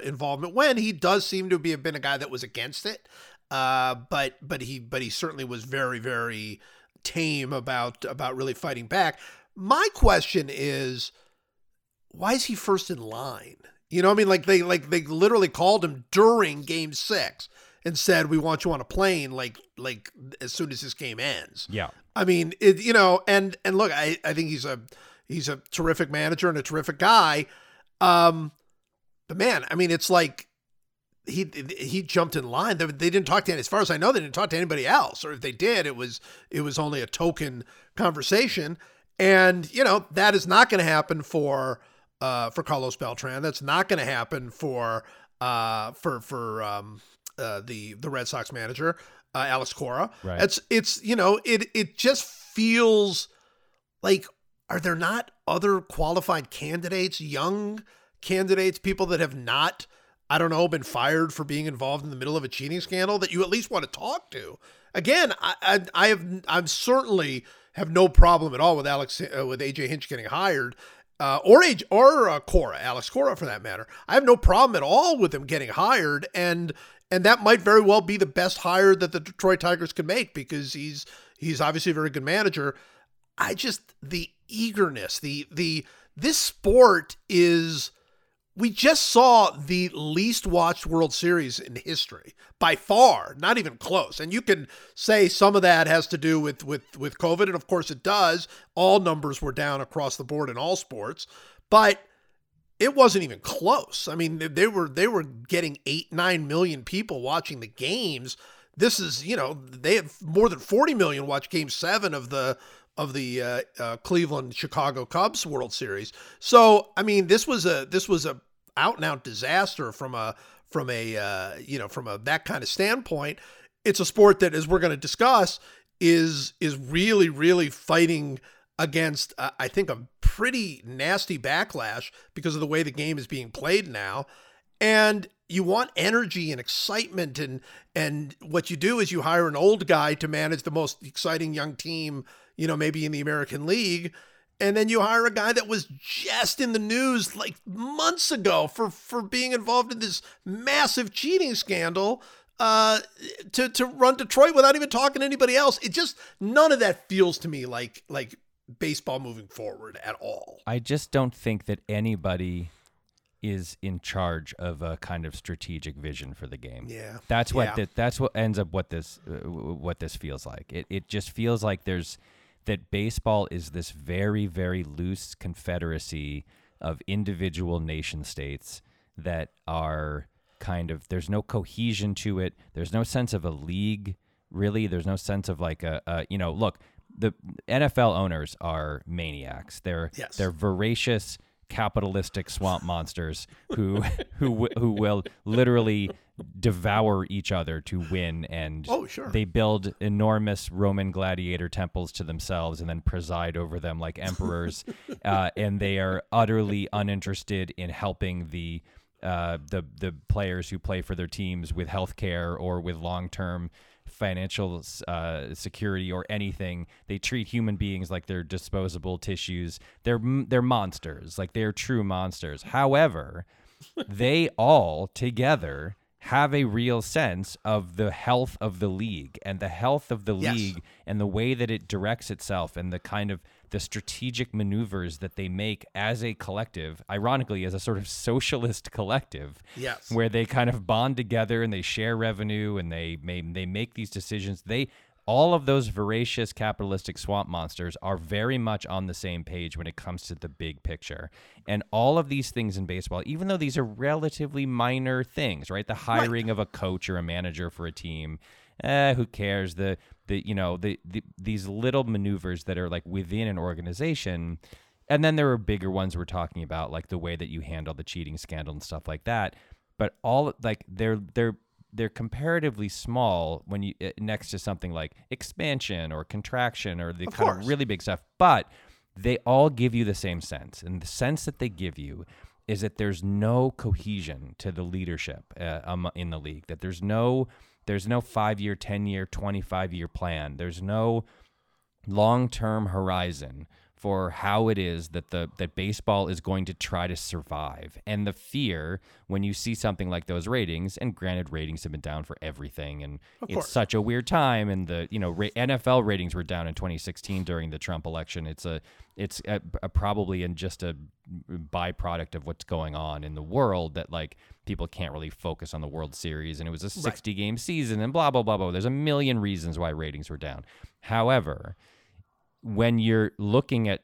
involvement went. He does seem to been a guy that was against it, but he certainly was very, very tame about really fighting back. My question is, why is he first in line? You know what I mean? Like they literally called him during Game 6 and said, we want you on a plane like as soon as this game ends. Yeah. I mean, and look, I think he's a terrific manager and a terrific guy. But man, I mean, it's like he jumped in line. They didn't talk to as far as I know, they didn't talk to anybody else, or if they did, it was only a token conversation. And, you know, that is not going to happen for Carlos Beltran. That's not going to happen for the Red Sox manager, Alex Cora. Right. It's you know, it just feels like, are there not other qualified candidates, young candidates, people that have not, I don't know, been fired for being involved in the middle of a cheating scandal that you at least want to talk to? Again, I'm certainly have no problem at all with with AJ Hinch getting hired. Or Cora, Alex Cora, for that matter. I have no problem at all with him getting hired, and that might very well be the best hire that the Detroit Tigers can make, because he's obviously a very good manager. I just, the eagerness, the this sport is, we just saw the least watched World Series in history by far, not even close. And you can say some of that has to do with COVID, and of course it does. All numbers were down across the board in all sports, but it wasn't even close. I mean, they were getting 8-9 million people watching the games. This is, you know, they had more than 40 million watch Game 7 of the Cleveland Chicago Cubs World Series. So, I mean, this was a out and out disaster from a that kind of standpoint. It's a sport that, as we're going to discuss, is really, really fighting against, I think, a pretty nasty backlash because of the way the game is being played now. And you want energy and excitement, and what you do is you hire an old guy to manage the most exciting young team, you know, maybe in the American League. And then you hire a guy that was just in the news like months ago for being involved in this massive cheating scandal to run Detroit without even talking to anybody else. It just, none of that feels to me like baseball moving forward at all. I just don't think that anybody is in charge of a kind of strategic vision for the game. Yeah. That's what ends up what this feels like. It just feels like that baseball is this very, very loose confederacy of individual nation states that are kind of, there's no cohesion to it. There's no sense of a league, really. There's no sense of like look, the NFL owners are maniacs. They're voracious, capitalistic swamp monsters who will literally devour each other to win, and they build enormous Roman gladiator temples to themselves and then preside over them like emperors, and they are utterly uninterested in helping the players who play for their teams with healthcare or with long-term financial security or anything. They treat human beings like they're disposable tissues. They're monsters, like they're true monsters. However, they all together have a real sense of the health of the league and the health of the league and the way that it directs itself and the kind of the strategic maneuvers that they make as a collective, ironically, as a sort of socialist collective, where they kind of bond together and they share revenue and they make these decisions. All of those voracious capitalistic swamp monsters are very much on the same page when it comes to the big picture. And all of these things in baseball, even though these are relatively minor things, right? The hiring of a coach or a manager for a team, who cares? These little maneuvers that are like within an organization. And then there are bigger ones we're talking about, like the way that you handle the cheating scandal and stuff like that. But all like they're comparatively small when you next to something like expansion or contraction or the kind of really big stuff, but they all give you the same sense. And the sense that they give you is that there's no cohesion to the leadership in the league, that there's no 5-year, 10-year, 25-year plan. There's no long-term horizon for how it is that baseball is going to try to survive. And the fear when you see something like those ratings, and granted ratings have been down for everything, and it's such a weird time, and the NFL ratings were down in 2016 during the Trump election. It's probably in just a byproduct of what's going on in the world, that like people can't really focus on the World Series, and it was a 60 game season and blah, blah, blah, blah. There's a million reasons why ratings were down. However, when you're looking at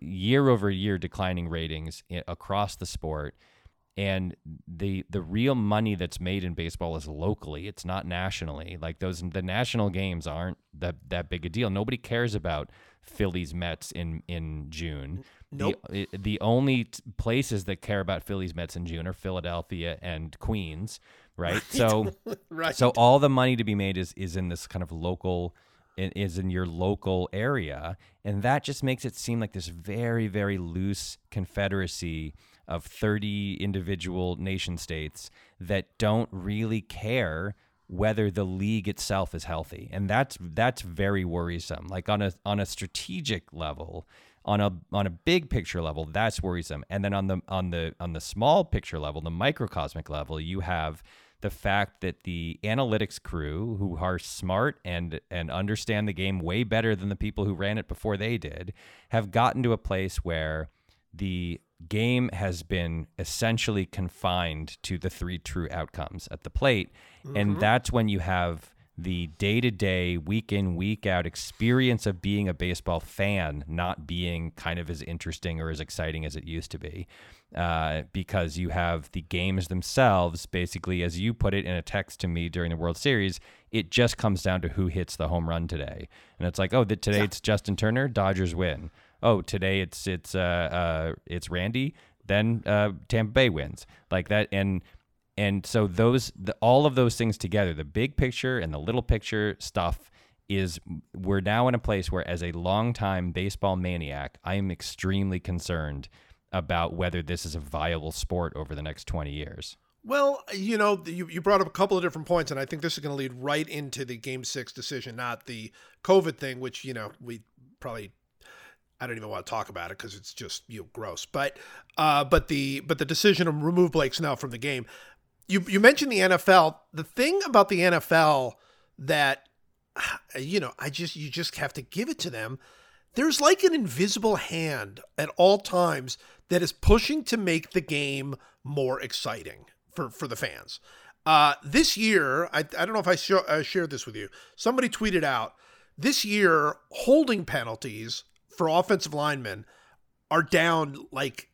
year over year declining ratings across the sport, and the real money that's made in baseball is locally, it's not nationally. Like the national games aren't that big a deal. Nobody cares about Phillies Mets in June. Nope. The only places that care about Phillies Mets in June are Philadelphia and Queens, right? So all the money to be made is in this kind of local. It is in your local area, and that just makes it seem like this very, very loose confederacy of 30 individual nation states that don't really care whether the league itself is healthy, and that's very worrisome. Like on a strategic level, on a big picture level, that's worrisome, and then on the small picture level, the microcosmic level, you have the fact that the analytics crew, who are smart and understand the game way better than the people who ran it before they did, have gotten to a place where the game has been essentially confined to the three true outcomes at the plate. Mm-hmm. And that's when you have the day-to-day, week in, week out experience of being a baseball fan not being kind of as interesting or as exciting as it used to be, because you have the games themselves, basically, as you put it in a text to me during the World Series, it just comes down to who hits the home run today. And it's like, oh, today it's Justin Turner, Dodgers win. Oh, today it's Randy, then Tampa Bay wins. Like that, and so all of those things together, the big picture and the little picture stuff, is we're now in a place where, as a longtime baseball maniac, I am extremely concerned about whether this is a viable sport over the next 20 years. Well, you know, you brought up a couple of different points, and I think this is going to lead right into the Game 6 decision, not the COVID thing, which, you know, we probably... I don't even want to talk about it because it's just, you know, gross. But the decision to remove Blake Snell from the game. You mentioned the NFL. The thing about the NFL that, you know, you just have to give it to them. There's like an invisible hand at all times that is pushing to make the game more exciting for the fans. This year, I don't know if I shared this with you. Somebody tweeted out, this year, holding penalties for offensive linemen are down like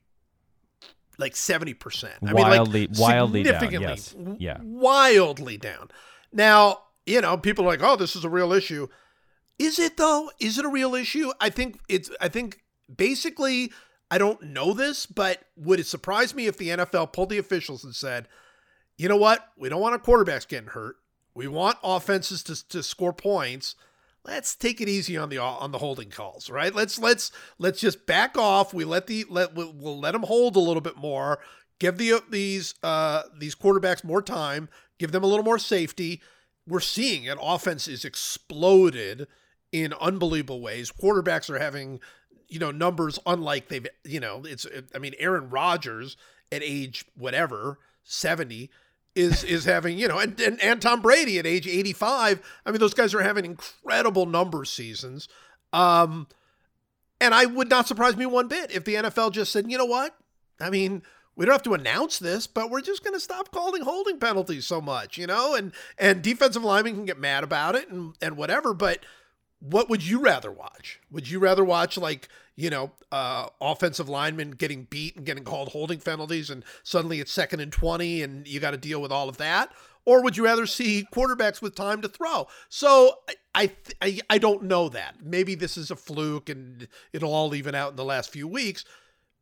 70%. I mean, wildly significantly down. Yes. Yeah. Wildly down. Now, you know, people are like, "Oh, this is a real issue." Is it though? Is it a real issue? I think basically, I don't know this, but would it surprise me if the NFL pulled the officials and said, "You know what? We don't want our quarterbacks getting hurt. We want offenses to score points. Let's take it easy on the holding calls, right? Let's just back off. We'll let them hold a little bit more. Give these quarterbacks more time. Give them a little more safety." We're seeing an offense is exploded in unbelievable ways. Quarterbacks are having, you know, numbers unlike they've, you know, it's, I mean, Aaron Rodgers at age whatever 70. Is having, you know, and Tom Brady at age 85. I mean, those guys are having incredible number seasons. And I would not surprise me one bit if the NFL just said, you know what? I mean, we don't have to announce this, but we're just going to stop calling holding penalties so much, you know, and defensive linemen can get mad about it and whatever. But what would you rather watch? Would you rather watch, like, you know, offensive linemen getting beat and getting called holding penalties and suddenly it's 2nd and 20 and you got to deal with all of that? Or would you rather see quarterbacks with time to throw? So I don't know that. Maybe this is a fluke and it'll all even out in the last few weeks.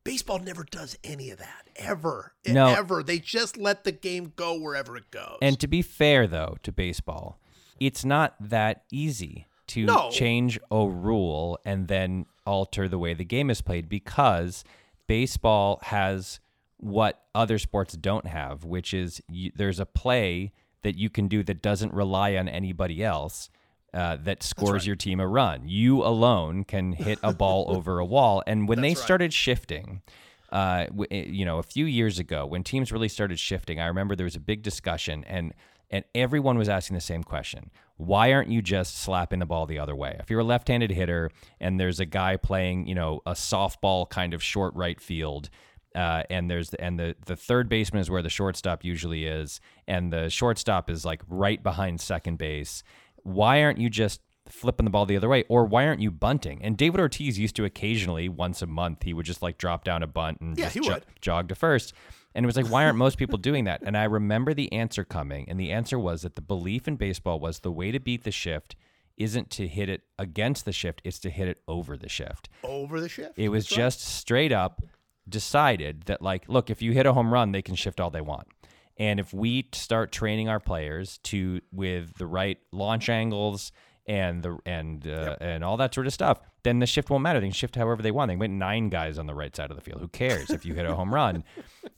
Baseball never does any of that, ever. No. Ever. They just let the game go wherever it goes. And to be fair, though, to baseball, it's not that easy to change a rule and then alter the way the game is played, because baseball has what other sports don't have, which is there's a play that you can do that doesn't rely on anybody else, that scores your team a run. You alone can hit a ball over a wall. And when they started shifting, you know, a few years ago, when teams really started shifting, I remember there was a big discussion and everyone was asking the same question. Why aren't you just slapping the ball the other way? If you're a left-handed hitter and there's a guy playing, you know, a softball kind of short right field, and the third baseman is where the shortstop usually is, and the shortstop is like right behind second base, why aren't you just flipping the ball the other way? Or why aren't you bunting? And David Ortiz used to occasionally, once a month, he would just like drop down a bunt and jog to first. And it was like, why aren't most people doing that? And I remember the answer coming, and the answer was that the belief in baseball was the way to beat the shift isn't to hit it against the shift, it's to hit it over the shift. Over the shift. It was just straight up decided that, like, look, if you hit a home run, they can shift all they want. And if we start training our players to, with the right launch angles and all that sort of stuff, then the shift won't matter. They can shift however they want. They went 9 guys on the right side of the field. Who cares if you hit a home run?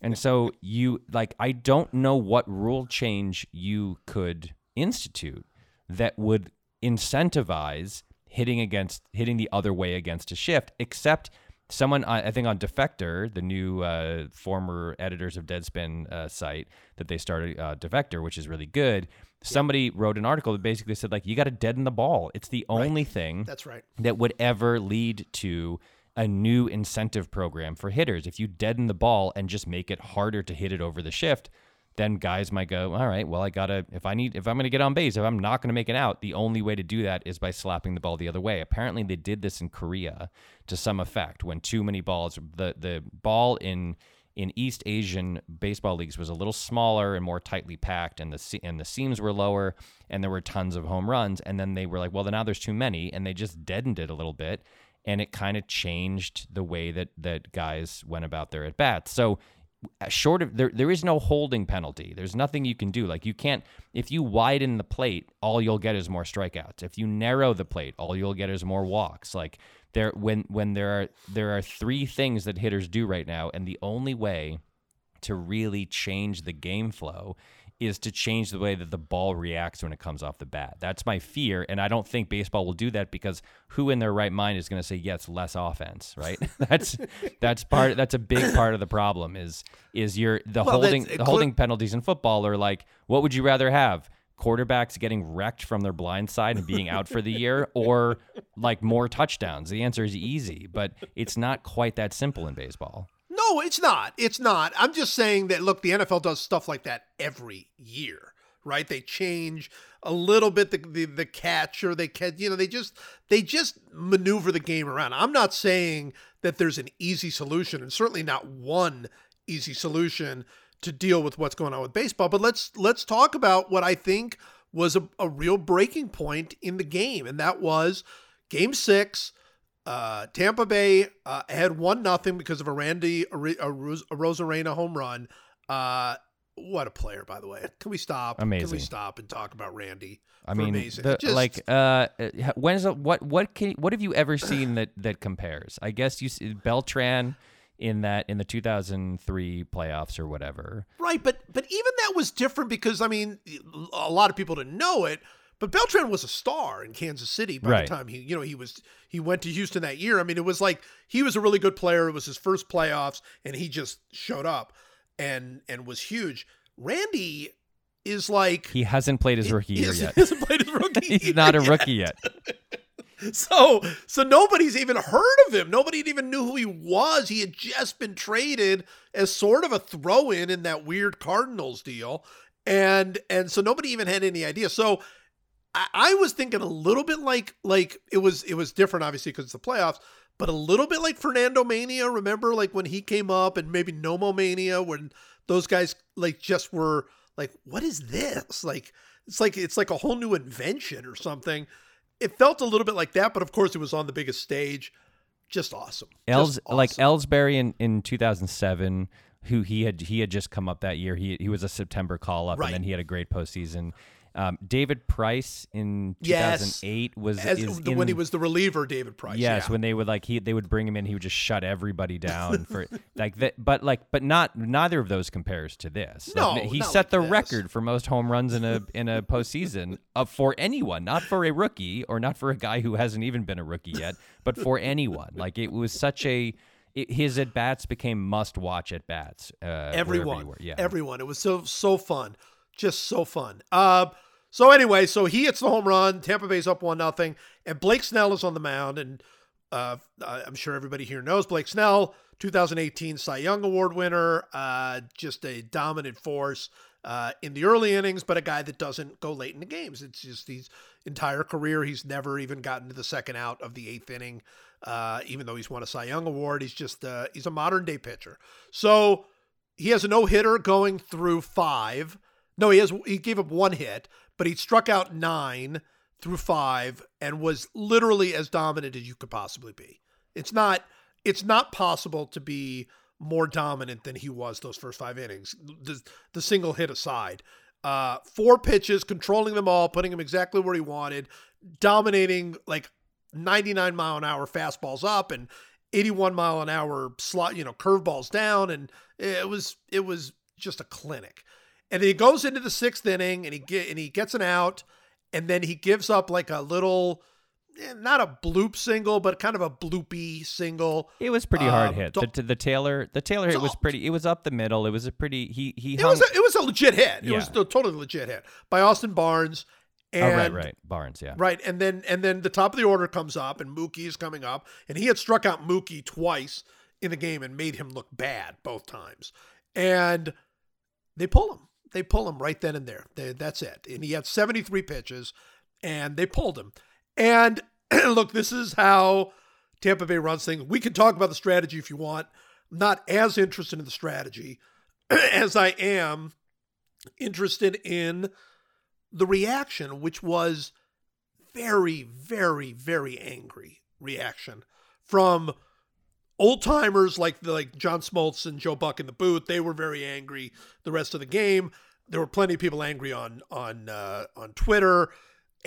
And so you, like, I don't know what rule change you could institute that would incentivize hitting the other way against a shift, except someone, I think on Defector, the new former editors of Deadspin site that they started, Defector, which is really good. Somebody wrote an article that basically said, like, you got to deaden the ball. It's the only thing that would ever lead to a new incentive program for hitters. If you deaden the ball and just make it harder to hit it over the shift, then guys might go, all right, well, if I'm going to get on base, if I'm not going to make an out, the only way to do that is by slapping the ball the other way. Apparently they did this in Korea to some effect when too many balls, the ball in East Asian baseball leagues was a little smaller and more tightly packed, and the seams were lower, and there were tons of home runs. And then they were like, well, now there's too many, and they just deadened it a little bit. And it kind of changed the way that guys went about their at-bats. So short of there is no holding penalty. There's nothing you can do. Like you can't, if you widen the plate, all you'll get is more strikeouts. If you narrow the plate, all you'll get is more walks. Like there are three things that hitters do right now, and the only way to really change the game flow is to change the way that the ball reacts when it comes off the bat. That's my fear, and I don't think baseball will do that, because who in their right mind is going to say, yes, less offense, right? That's a big part of the problem is holding penalties in football are like, what would you rather have? Quarterbacks getting wrecked from their blind side and being out for the year, or like more touchdowns? The answer is easy, but it's not quite that simple in baseball. No, it's not. It's not. I'm just saying that, look, the NFL does stuff like that every year, right? They change a little bit the catch, or they can, they just maneuver the game around. I'm not saying that there's an easy solution, and certainly not one easy solution to deal with what's going on with baseball. But let's talk about what I think was a real breaking point in the game, and that was Game 6. Tampa Bay had 1-0 because of a Randy Arozarena home run. What a player, by the way. Can we stop? Amazing. Can we stop and talk about Randy? I mean, amazing. What have you ever seen that compares? I guess you see Beltran in the 2003 playoffs or whatever. Right, but even that was different, because I mean, a lot of people didn't know it. But Beltran was a star in Kansas City by the time he went to Houston that year. I mean, it was like he was a really good player. It was his first playoffs, and he just showed up and was huge. Randy is like, he hasn't played his rookie year yet. He hasn't played his rookie year. He's not a rookie yet. So nobody's even heard of him. Nobody even knew who he was. He had just been traded as sort of a throw-in in that weird Cardinals deal, and so nobody even had any idea. So I was thinking a little bit like it was different, obviously, because it's the playoffs, but a little bit like Fernando Mania. Remember, like when he came up, and maybe Nomo Mania, when those guys like just were like, "What is this?" Like it's like a whole new invention or something. It felt a little bit like that, but of course, it was on the biggest stage. Just awesome. Like Ellsbury in 2007. Who he had just come up that year. He was a September call up, right, and then he had a great postseason. David Price in 2008 when he was the reliever. David Price, yes, yeah. When they would they would bring him in, he would just shut everybody down for like that. But neither of those compares to this. No, like, he set the record for most home runs in a postseason for anyone, not for a rookie or not for a guy who hasn't even been a rookie yet, but for anyone. Like it was such a. His at bats became must watch at bats. Everyone. It was so fun. Just so fun. So anyway, so he hits the home run. Tampa Bay's up 1-0, and Blake Snell is on the mound. And I'm sure everybody here knows Blake Snell, 2018 Cy Young Award winner, just a dominant force in the early innings, but a guy that doesn't go late in the games. It's just his entire career, he's never even gotten to the second out of the eighth inning, even though he's won a Cy Young Award. He's just he's a modern day pitcher. So he has a no hitter going through five. No, he gave up one hit, but he struck out 9 through 5 and was literally as dominant as you could possibly be. It's not possible to be more dominant than he was those first 5 innings, the single hit aside. 4 pitches, controlling them all, putting him exactly where he wanted, dominating like 99 mile an hour fastballs up and 81 mile an hour slot, curveballs down, and it was just a clinic. And then he goes into the 6th inning, and he gets an out, and then he gives up like a little, not a bloop single, but kind of a bloopy single. It was pretty hard hit. The Taylor hit was pretty. It was up the middle. It was a pretty. It was a legit hit. It was a totally legit hit by Austin Barnes. And, right, Barnes, yeah. Right, and then the top of the order comes up, and Mookie is coming up, and he had struck out Mookie twice in the game and made him look bad both times, and they pull him. They pull him right then and there. That's it. And he had 73 pitches, and they pulled him. And look, this is how Tampa Bay runs things. We can talk about the strategy if you want. I'm not as interested in the strategy as I am interested in the reaction, which was very, very, very angry reaction from old-timers like John Smoltz and Joe Buck in the booth. They were very angry the rest of the game. There were plenty of people angry on Twitter.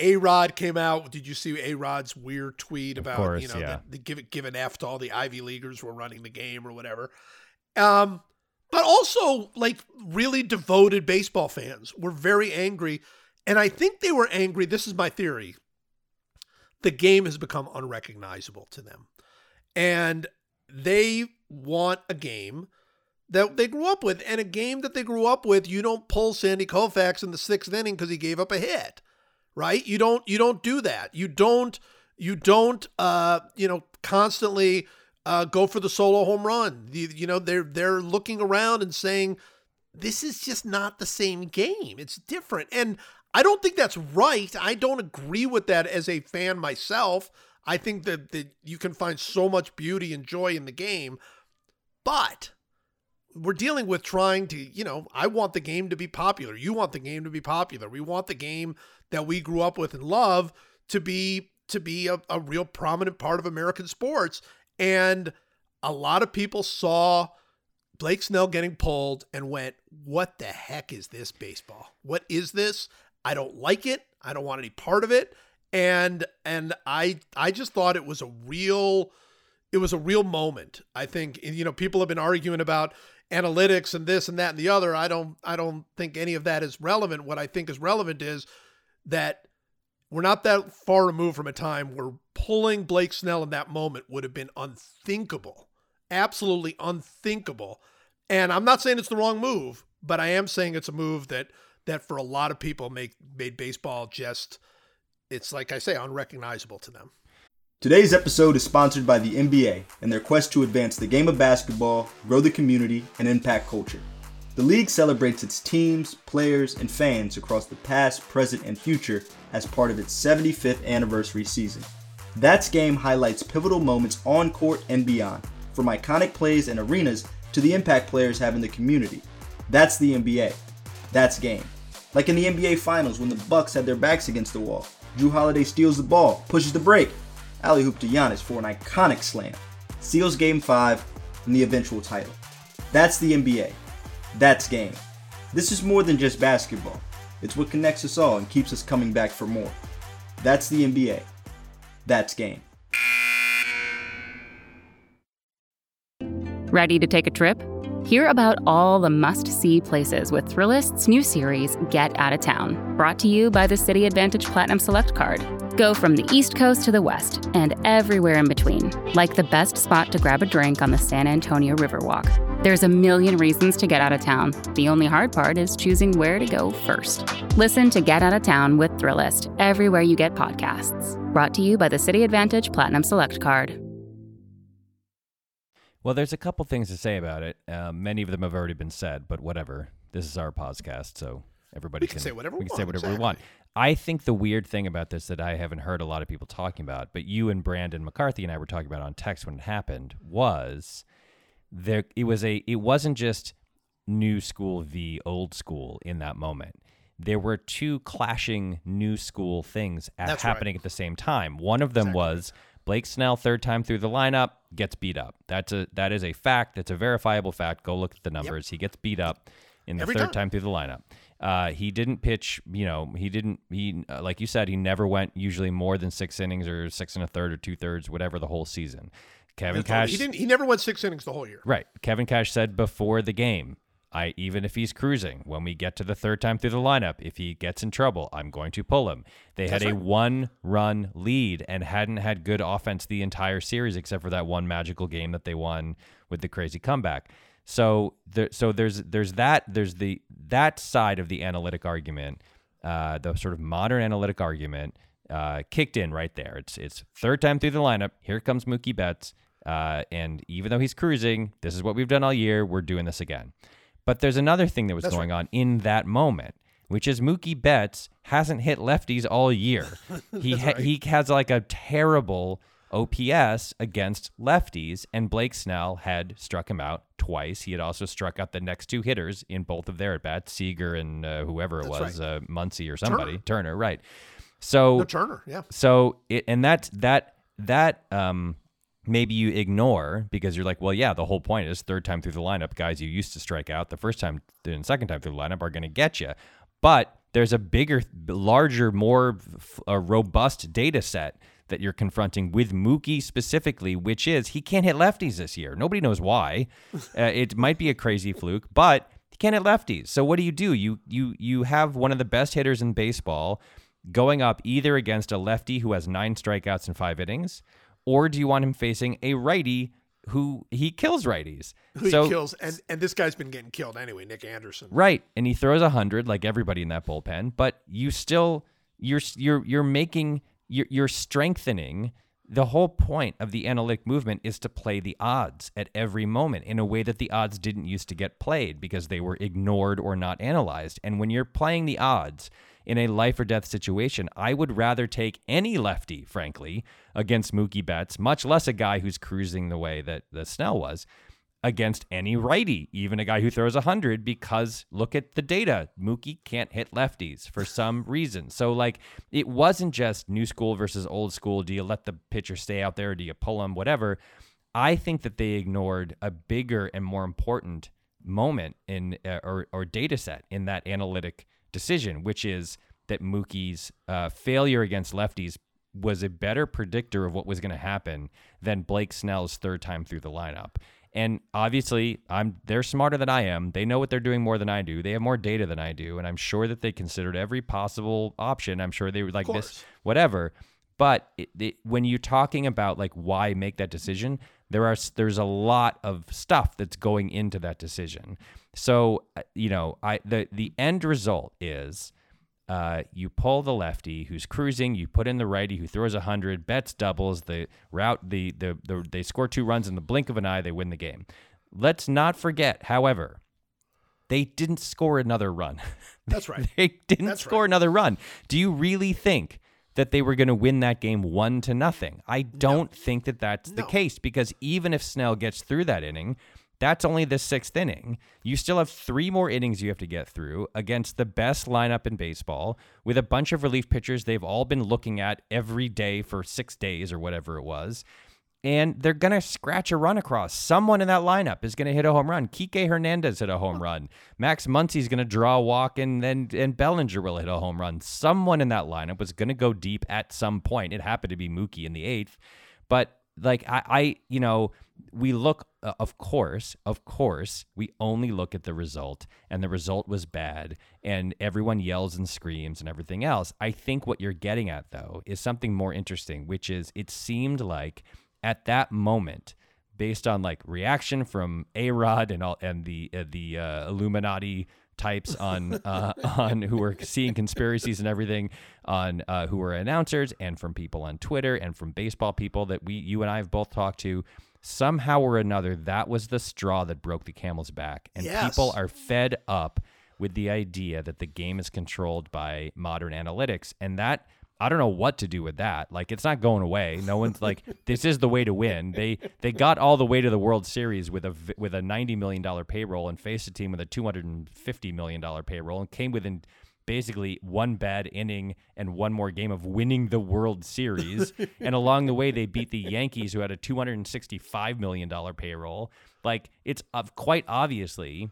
A-Rod came out. Did you see A-Rod's weird tweet about, course, you know, yeah, the give an F to all the Ivy Leaguers who were running the game or whatever? But also, like, really devoted baseball fans were very angry. And I think they were angry. This is my theory. The game has become unrecognizable to them. And they want a game that they grew up with. And a game that they grew up with, you don't pull Sandy Koufax in the sixth inning because he gave up a hit, right? You don't do that. You don't constantly go for the solo home run. They're looking around and saying, this is just not the same game. It's different. And I don't think that's right. I don't agree with that as a fan myself. I think that you can find so much beauty and joy in the game, but we're dealing with trying to, I want the game to be popular. You want the game to be popular. We want the game that we grew up with and love to be a real prominent part of American sports. And a lot of people saw Blake Snell getting pulled and went, what the heck is this baseball? What is this? I don't like it. I don't want any part of it. And I just thought it was a real moment. I think, people have been arguing about analytics and this and that and the other. I don't think any of that is relevant. What I think is relevant is that we're not that far removed from a time where pulling Blake Snell in that moment would have been unthinkable, absolutely unthinkable. And I'm not saying it's the wrong move, but I am saying it's a move that for a lot of people made baseball just, it's like I say, unrecognizable to them. Today's episode is sponsored by the NBA and their quest to advance the game of basketball, grow the community, and impact culture. The league celebrates its teams, players, and fans across the past, present, and future as part of its 75th anniversary season. That's Game highlights pivotal moments on court and beyond, from iconic plays and arenas to the impact players have in the community. That's the NBA. That's Game. Like in the NBA Finals when the Bucks had their backs against the wall, Jrue Holiday steals the ball, pushes the break, alley-oop to Giannis for an iconic slam, seals Game 5 and the eventual title. That's the NBA. That's Game. This is more than just basketball. It's what connects us all and keeps us coming back for more. That's the NBA. That's Game. Ready to take a trip? Hear about all the must-see places with Thrillist's new series, Get Out of Town, brought to you by the City Advantage Platinum Select Card. Go from the East Coast to the West and everywhere in between, like the best spot to grab a drink on the San Antonio Riverwalk. There's a million reasons to get out of town. The only hard part is choosing where to go first. Listen to Get Out of Town with Thrillist everywhere you get podcasts. Brought to you by the City Advantage Platinum Select Card. Well, there's a couple things to say about it. Many of them have already been said, but whatever. This is our podcast, so everybody can say whatever we want. I think the weird thing about this that I haven't heard a lot of people talking about, but you and Brandon McCarthy and I were talking about on text when it happened, was there it wasn't just new school v. old school in that moment. There were two clashing new school things happening at the same time. One of them was Blake Snell, third time through the lineup, gets beat up. That is a fact. That's a verifiable fact. Go look at the numbers. Yep. He gets beat up in the third time through the lineup. He didn't pitch, like you said, he never went usually more than 6 innings or 6 1/3 or 2/3, whatever, the whole season. Cash. He never went 6 innings the whole year. Right. Kevin Cash said before the game, even if he's cruising, when we get to the third time through the lineup, if he gets in trouble, I'm going to pull him. They had a 1-run lead and hadn't had good offense the entire series, except for that one magical game that they won with the crazy comeback. So there's that side of the analytic argument, the sort of modern analytic argument, kicked in right there. It's third time through the lineup. Here comes Mookie Betts, and even though he's cruising, this is what we've done all year. We're doing this again. But there's another thing that was going on in that moment, which is Mookie Betts hasn't hit lefties all year. He has like a terrible OPS against lefties, and Blake Snell had struck him out twice. He had also struck out the next two hitters in both of their at-bats, Seager and Muncy or somebody. Turner, right. So Turner, yeah. So that maybe you ignore because you're like, well, yeah, the whole point is third time through the lineup, guys you used to strike out the first time and second time through the lineup are going to get you. But there's a bigger, larger, more robust data set that you're confronting with Mookie specifically, which is he can't hit lefties this year. Nobody knows why. It might be a crazy fluke, but he can't hit lefties. So what do? You have one of the best hitters in baseball going up either against a lefty who has 9 strikeouts and 5 innings, or do you want him facing a righty who he kills righties? And this guy's been getting killed anyway, Nick Anderson. Right, and he throws 100 like everybody in that bullpen, but you still you're strengthening. The whole point of the analytic movement is to play the odds at every moment in a way that the odds didn't used to get played because they were ignored or not analyzed. And when you're playing the odds in a life or death situation, I would rather take any lefty, frankly, against Mookie Betts, much less a guy who's cruising the way that Snell was, against any righty, even a guy who throws 100, because look at the data. Mookie can't hit lefties for some reason. So, like, it wasn't just new school versus old school. Do you let the pitcher stay out there? Do you pull him? Whatever. I think that they ignored a bigger and more important moment in or data set in that analytic decision, which is that Mookie's failure against lefties was a better predictor of what was going to happen than Blake Snell's third time through the lineup. And obviously, they're smarter than I am. They know what they're doing more than I do. They have more data than I do, and I'm sure that they considered every possible option. I'm sure they would like this, whatever. But when you're talking about like why make that decision, there's a lot of stuff that's going into that decision. So the end result is you pull the lefty who's cruising, you put in the righty who throws 100, Betts doubles, they score 2 runs in the blink of an eye, they win the game. Let's not forget, however, they didn't score another run. That's right. Another run. Do you really think that they were going to win that game 1-0? I don't think that that's the case, because even if Snell gets through that inning, that's only the 6th inning. You still have 3 more innings you have to get through against the best lineup in baseball with a bunch of relief pitchers they've all been looking at every day for 6 days or whatever it was. And they're going to scratch a run across. Someone in that lineup is going to hit a home run. Kike Hernandez hit a home run. Max Muncy's going to draw a walk, and then and Bellinger will hit a home run. Someone in that lineup was going to go deep at some point. It happened to be Mookie in the 8th. But, like, we look, of course, we only look at the result, and the result was bad, and everyone yells and screams and everything else. I think what you're getting at, though, is something more interesting, which is it seemed like at that moment, based on like reaction from A-Rod and all, and the Illuminati types on who were seeing conspiracies and everything, on who were announcers, and from people on Twitter and from baseball people that you and I have both talked to, somehow or another, that was the straw that broke the camel's back. And people are fed up with the idea that the game is controlled by modern analytics, and that, I don't know what to do with that. Like, it's not going away. No one's like, this is the way to win. They got all the way to the World Series with a $90 million payroll and faced a team with a $250 million payroll and came within basically one bad inning and one more game of winning the World Series. And along the way, they beat the Yankees, who had a $265 million payroll. Like, it's quite obviously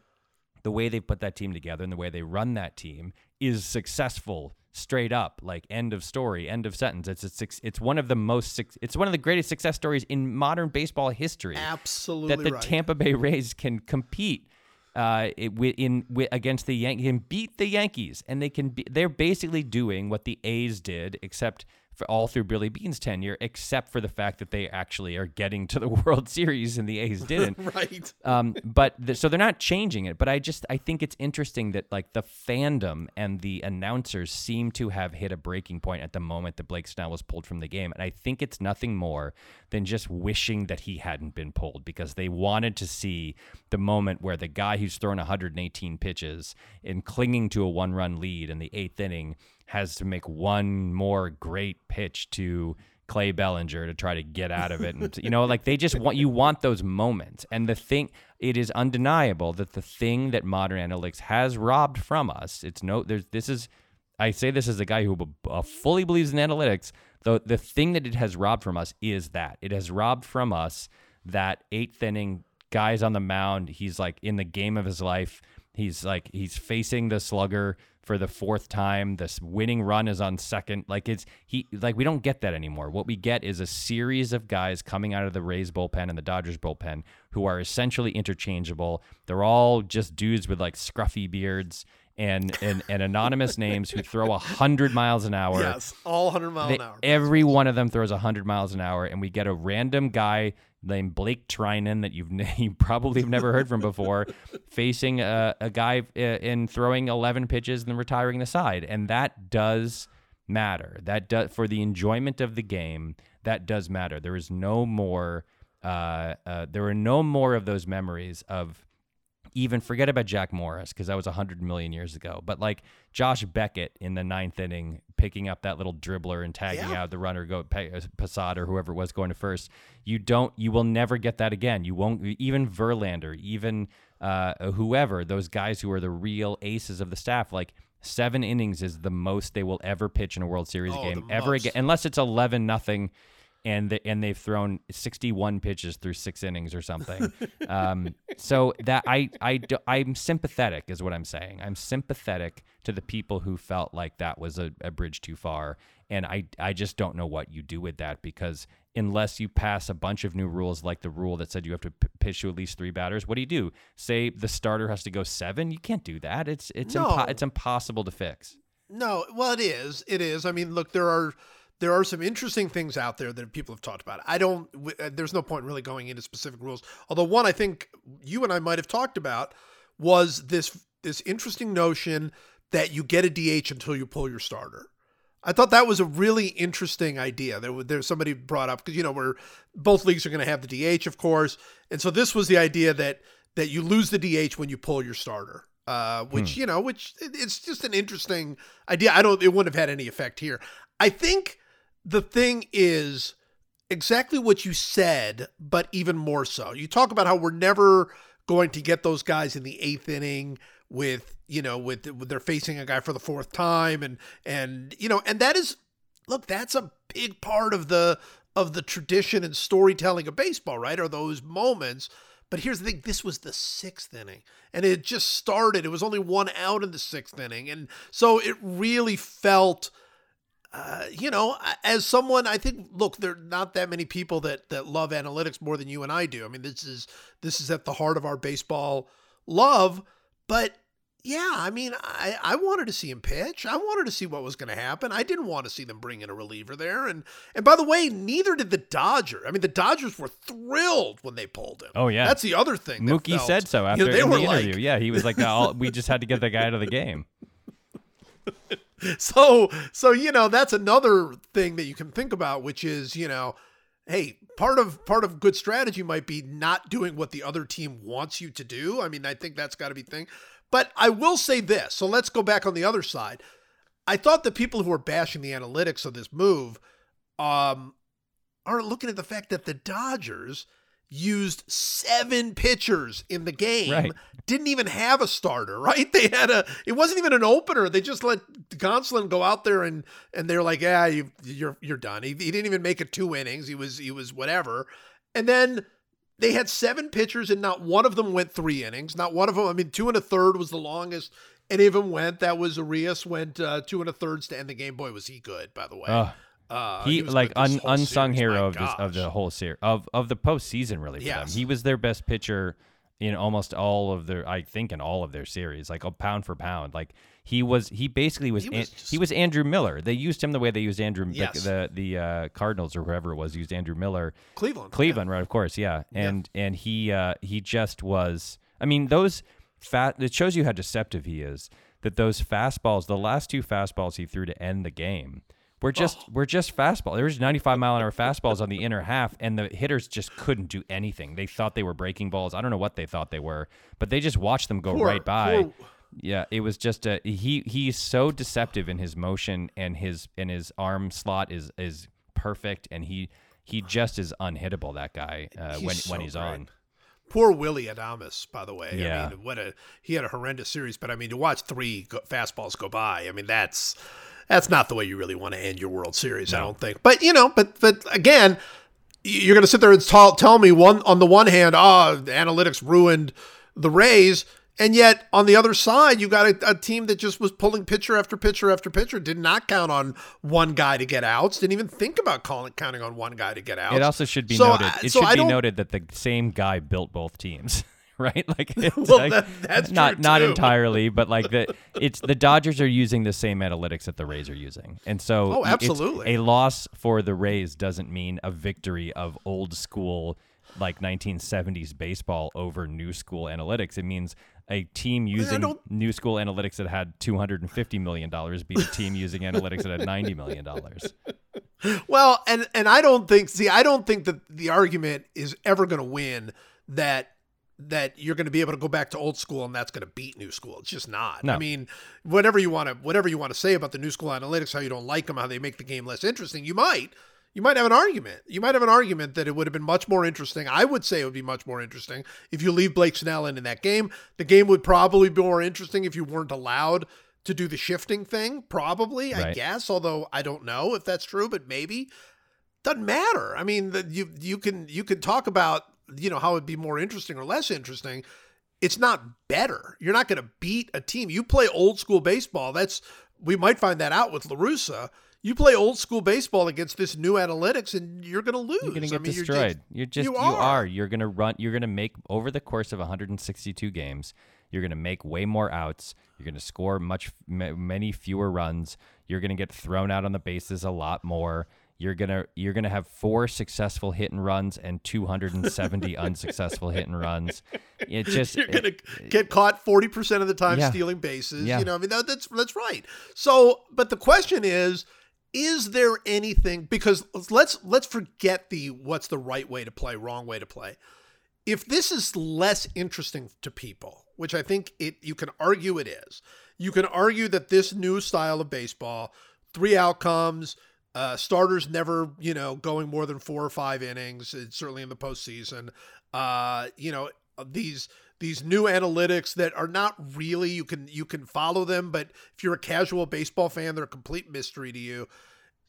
the way they put that team together and the way they run that team is successful. Straight up, like, end of story, end of sentence. It's one of the greatest success stories in modern baseball history. Absolutely, that the Tampa Bay Rays can compete against the Yankees and beat the Yankees, and they're basically doing what the A's did, except for all through Billy Beane's tenure, except for the fact that they actually are getting to the World Series and the A's didn't. Right. So they're not changing it. But I think it's interesting that like the fandom and the announcers seem to have hit a breaking point at the moment that Blake Snell was pulled from the game. And I think it's nothing more than just wishing that he hadn't been pulled, because they wanted to see the moment where the guy who's thrown 118 pitches and clinging to a one-run lead in the eighth inning has to make one more great pitch to Clay Bellinger to try to get out of it. And, you know, like they just want those moments. And it is undeniable that the thing that modern analytics has robbed from us, I say this as a guy who fully believes in analytics, though the thing that it has robbed from us is that it has robbed from us that eighth inning guy's on the mound. He's like in the game of his life. He's facing the slugger for the fourth time. This winning run is on second. We don't get that anymore. What we get is a series of guys coming out of the Rays bullpen and the Dodgers bullpen who are essentially interchangeable. They're all just dudes with like scruffy beards and anonymous names who throw 100 miles an hour. Yes, all 100 miles an hour. Every one of them throws 100 miles an hour, and we get a random guy named Blake Trinan that you probably have never heard from before, facing a guy in throwing 11 pitches and then retiring the side. And that does matter. That does, for the enjoyment of the game, that does matter. There is no more. There are no more of those memories of. Even forget about Jack Morris, because that was 100 million years ago. But like Josh Beckett in the ninth inning, picking up that little dribbler and tagging out the runner, Posada or whoever it was going to first. You will never get that again. You won't. Even Verlander, even whoever, those guys who are the real aces of the staff, like 7 innings is the most they will ever pitch in a World Series game ever again, unless it's 11-0. And they've thrown 61 pitches through 6 innings or something. So that I'm sympathetic is what I'm saying. I'm sympathetic to the people who felt like that was a bridge too far. And I just don't know what you do with that, because unless you pass a bunch of new rules, like the rule that said you have to pitch to at least 3 batters, what do you do? Say the starter has to go 7? You can't do that. It's impossible to fix. No, well, it is. It is. I mean, look, there are some interesting things out there that people have talked about. There's no point really going into specific rules. Although one I think you and I might have talked about was this interesting notion that you get a DH until you pull your starter. I thought that was a really interesting idea. There's somebody brought up, because, you know, both leagues are going to have the DH, of course. And so this was the idea that you lose the DH when you pull your starter. Which it's just an interesting idea. It wouldn't have had any effect here. I think the thing is exactly what you said, but even more so. You talk about how we're never going to get those guys in the eighth inning with they're facing a guy for the fourth time. And that is, look, that's a big part of the tradition and storytelling of baseball, right? Are those moments. But here's the thing, this was the 6th inning, and it just started. It was only one out in the 6th inning. And so it really felt, as someone, I think, look, there are not that many people that love analytics more than you and I do. I mean, this is at the heart of our baseball love. But yeah, I mean, I wanted to see him pitch. I wanted to see what was going to happen. I didn't want to see them bring in a reliever there. And by the way, neither did the Dodgers. I mean, the Dodgers were thrilled when they pulled him. Oh, yeah. That's the other thing. Mookie said so after the interview. Like, yeah, he was like, we just had to get the guy out of the game. So, that's another thing that you can think about, which is, hey, part of good strategy might be not doing what the other team wants you to do. I mean, I think that's got to be thing. But I will say this. So let's go back on the other side. I thought the people who are bashing the analytics of this move aren't looking at the fact that the Dodgers used 7 pitchers in the game, right. Didn't even have a starter, right? They had it wasn't even an opener. They just let Gonsolin go out there and they're like, yeah, you're done. He didn't even make it 2 innings. He was whatever. And then they had 7 pitchers, and not one of them went 3 innings. Not one of them. I mean, 2 1/3 was the longest any of them went. That was Arias went 2 1/3 to end the game. Boy, was he good, by the way. He was like unsung hero of the whole series, of the postseason, really. For them. He was their best pitcher in almost all of their, I think in all of their series, like a pound for pound. Like he was Andrew Miller. They used him the way they used Andrew, yes, the Cardinals or whoever it was used Andrew Miller. Cleveland, yeah. Right? Of course, yeah. And he just was. I mean, it shows you how deceptive he is. That those fastballs, the last two fastballs he threw to end the game, were just fastball. There was 95-mile-an-hour fastballs on the inner half, and the hitters just couldn't do anything. They thought they were breaking balls. I don't know what they thought they were, but they just watched them go right by. Poor. Yeah, it was just he's so deceptive in his motion, and his arm slot is perfect, and he just is unhittable. That guy when he's on. Poor Willie Adames, by the way. Yeah. I mean, he had a horrendous series, but I mean, to watch three fastballs go by, I mean, that's not the way you really want to end your World Series, no. I don't think. But, but again, you're going to sit there and tell me on the one hand, the analytics ruined the Rays. And yet, on the other side, you got a team that just was pulling pitcher after pitcher after pitcher, did not count on one guy to get outs, didn't even think about counting on one guy to get outs. It also should be noted. That the same guy built both teams, right? Like, it's well, like that's not true not entirely, but like the Dodgers are using the same analytics that the Rays are using, and so absolutely, a loss for the Rays doesn't mean a victory of old school, like 1970s baseball over new school analytics. It means a team using new school analytics that had $250 million beat a team using analytics that had $90 million. Well, and I don't think that the argument is ever going to win that you're going to be able to go back to old school and that's going to beat new school. It's just not. No. I mean, whatever you want to say about the new school analytics, how you don't like them, how they make the game less interesting, you might have an argument. You might have an argument that it would have been much more interesting. I would say it would be much more interesting if you leave Blake Snell in that game. The game would probably be more interesting if you weren't allowed to do the shifting thing, probably, right. I guess, although I don't know if that's true, but maybe. Doesn't matter. I mean, you can talk about, how it would be more interesting or less interesting. It's not better. You're not going to beat a team. You play old school baseball. We might find that out with La Russa. You play old school baseball against this new analytics, and you're going to lose. You're going to get destroyed. You are. You're going to run. You're going to make, over the course of 162 games, you're going to make way more outs. You're going to score many fewer runs. You're going to get thrown out on the bases a lot more. You're gonna have 4 successful hit and runs and 270 unsuccessful hit and runs. You're gonna get caught 40% of the time, yeah, stealing bases. Yeah. I mean, that's right. So, but the question is. Is there anything, because let's forget what's the right way to play, wrong way to play. If this is less interesting to people, which I think you can argue it is, you can argue that this new style of baseball, 3 outcomes, starters never, going more than 4 or 5 innings, certainly in the postseason, these new analytics that are not really, you can follow them, but if you're a casual baseball fan, they're a complete mystery to you.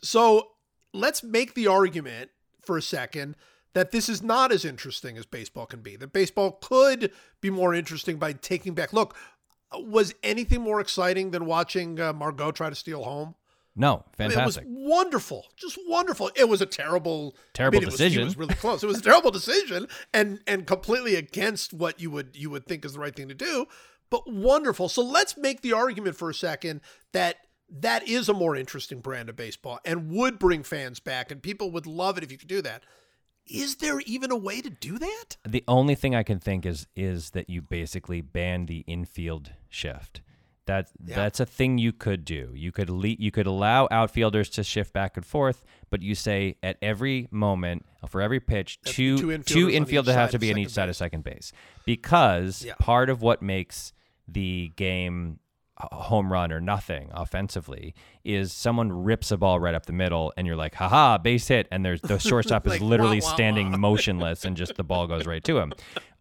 So let's make the argument for a second that this is not as interesting as baseball can be, that baseball could be more interesting by taking back. Look, was anything more exciting than watching Margot try to steal home? No, fantastic. It was wonderful, just wonderful. It was a terrible decision. It was really close. It was a terrible decision, and completely against what you would think is the right thing to do, but wonderful. So let's make the argument for a second that is a more interesting brand of baseball and would bring fans back, and people would love it if you could do that. Is there even a way to do that? The only thing I can think is that you basically ban the infield shift. That's a thing you could do. You could allow outfielders to shift back and forth, but you say at every moment for every pitch, two infielders have to be on each side of second base, because part of what makes the game a home run or nothing offensively is someone rips a ball right up the middle, and you're like, haha, base hit, and the shortstop is literally standing motionless, and just the ball goes right to him,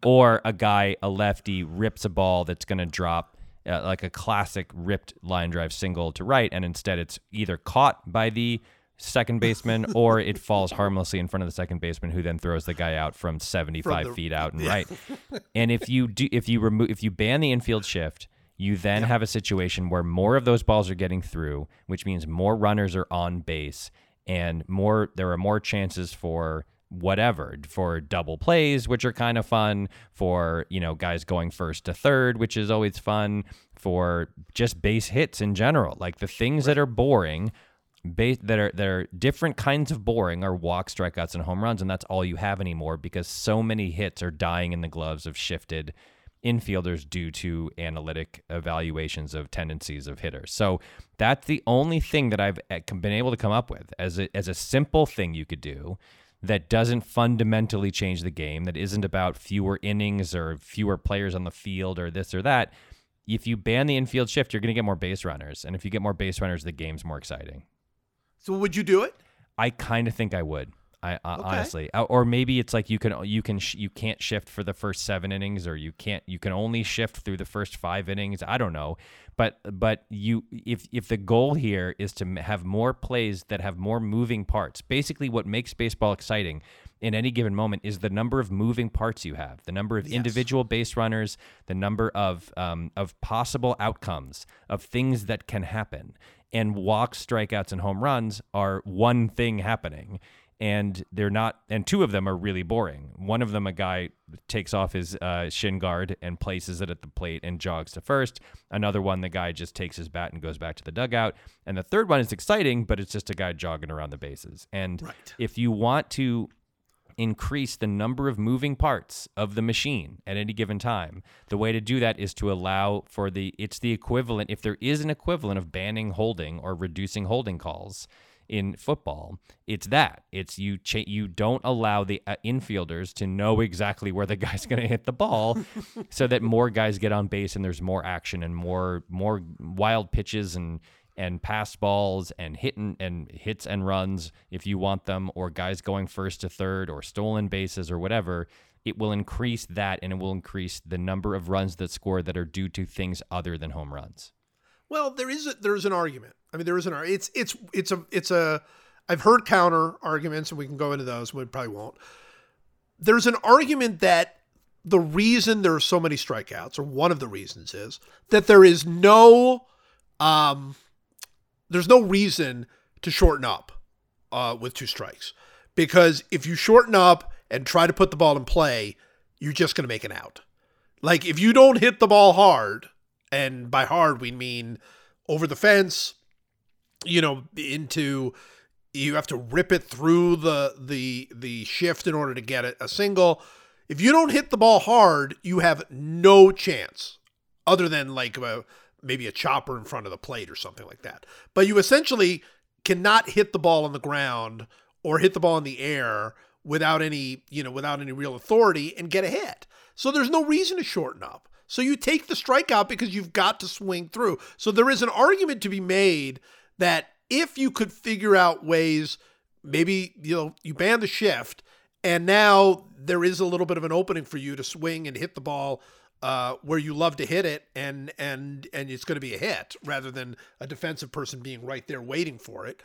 or a lefty rips a ball that's going to drop. Like a classic ripped line drive single to right, and instead it's either caught by the second baseman or it falls harmlessly in front of the second baseman, who then throws the guy out from 75 feet out and right. And if you ban the infield shift, you then have a situation where more of those balls are getting through, which means more runners are on base, and there are more chances for whatever, for double plays, which are kind of fun, for, you know, guys going first to third, which is always fun, for just base hits in general. Like the things that are boring, that are different kinds of boring, are walks, strikeouts, and home runs, and that's all you have anymore because so many hits are dying in the gloves of shifted infielders due to analytic evaluations of tendencies of hitters. So that's the only thing that I've been able to come up with as a simple thing you could do that doesn't fundamentally change the game, that isn't about fewer innings or fewer players on the field or this or that. If you ban the infield shift, you're going to get more base runners. And if you get more base runners, the game's more exciting. So would you do it? I kind of think I would. Okay. Honestly, or maybe it's like you can't shift for the first 7 innings, or you can only shift through the first 5 innings. I don't know, but if the goal here is to have more plays that have more moving parts, basically what makes baseball exciting in any given moment is the number of moving parts you have, the number of individual base runners, the number of possible outcomes, of things that can happen, and walks, strikeouts, and home runs are one thing happening. And they're not, and two of them are really boring. One of them, a guy takes off his shin guard and places it at the plate and jogs to first. Another one, the guy just takes his bat and goes back to the dugout. And the third one is exciting, but it's just a guy jogging around the bases. And if you want to increase the number of moving parts of the machine at any given time, the way to do that is to allow for it's the equivalent, if there is an equivalent of banning holding or reducing holding calls in football, you don't allow the infielders to know exactly where the guy's going to hit the ball so that more guys get on base and there's more action and more wild pitches and pass balls and hits and runs if you want them, or guys going first to third or stolen bases or whatever. It will increase that, and it will increase the number of runs that score that are due to things other than home runs. Well, there's an argument. I mean, there is an argument. I've heard counter arguments, and we can go into those. We probably won't. There's an argument that the reason there are so many strikeouts, or one of the reasons, is that there is no reason to shorten up with 2 strikes, because if you shorten up and try to put the ball in play, you're just going to make an out. Like, if you don't hit the ball hard, and by hard we mean over the fence, you know, you have to rip it through the shift in order to get a single. If you don't hit the ball hard, you have no chance, other than like maybe a chopper in front of the plate or something like that. But you essentially cannot hit the ball on the ground or hit the ball in the air without any real authority and get a hit. So there's no reason to shorten up. So you take the strikeout because you've got to swing through. So there is an argument to be made that if you could figure out ways, maybe, you know, you ban the shift and now there is a little bit of an opening for you to swing and hit the ball where you love to hit it, and it's going to be a hit rather than a defensive person being right there waiting for it,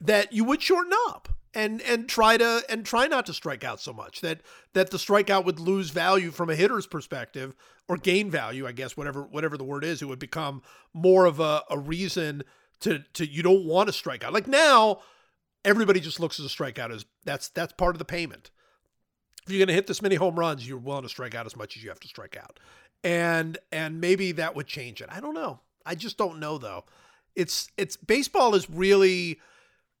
that you would shorten up and try not to strike out so much, that the strikeout would lose value from a hitter's perspective, or gain value, I guess, whatever the word is. It would become more of a reason to you don't want to strike out. Like, now everybody just looks at a strikeout as that's part of the payment. If you're going to hit this many home runs, you're willing to strike out as much as you have to strike out. And maybe that would change it. I don't know. I just don't know, though. It's baseball is really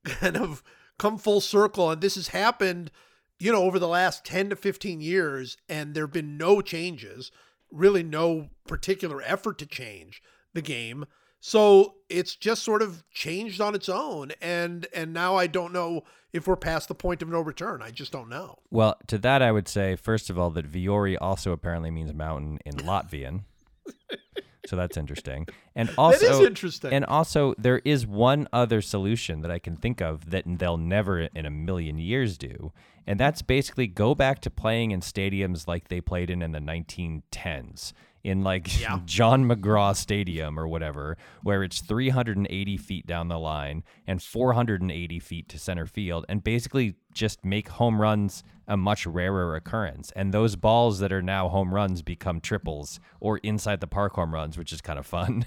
kind of come full circle, and this has happened, you know, over the last 10 to 15 years, and there've been no changes, really no particular effort to change the game. So it's just sort of changed on its own, and now I don't know if we're past the point of no return. I just don't know. Well, to that I would say, first of all, that Viori also apparently means mountain in Latvian. So that's interesting. And also, that is interesting. And also, there is one other solution that I can think of that they'll never in a million years do, and that's basically go back to playing in stadiums like they played in the 1910s, in like John McGraw Stadium or whatever, where it's 380 feet down the line and 480 feet to center field, and basically just make home runs a much rarer occurrence. And those balls that are now home runs become triples or inside the park home runs, which is kind of fun.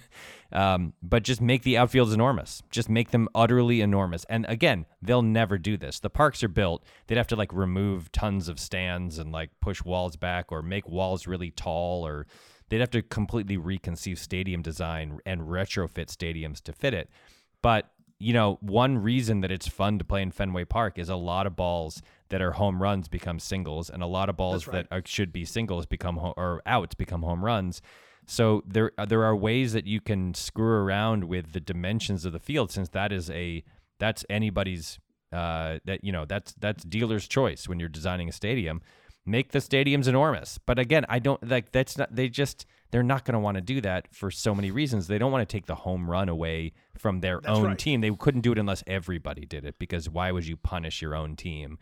But just make the outfields enormous. Just make them utterly enormous. And again, they'll never do this. The parks are built. They'd have to like remove tons of stands and like push walls back or make walls really tall, or they'd have to completely reconceive stadium design and retrofit stadiums to fit it. But you know, one reason that it's fun to play in Fenway Park is a lot of balls that are home runs become singles, and a lot of balls that should be singles become or outs become home runs. So there are ways that you can screw around with the dimensions of the field, since that's anybody's that's dealer's choice when you're designing a stadium. Make the stadiums enormous. But again, I don't like they're not going to want to do that for so many reasons. They don't want to take the home run away from their own team. They couldn't do it unless everybody did it, because why would you punish your own team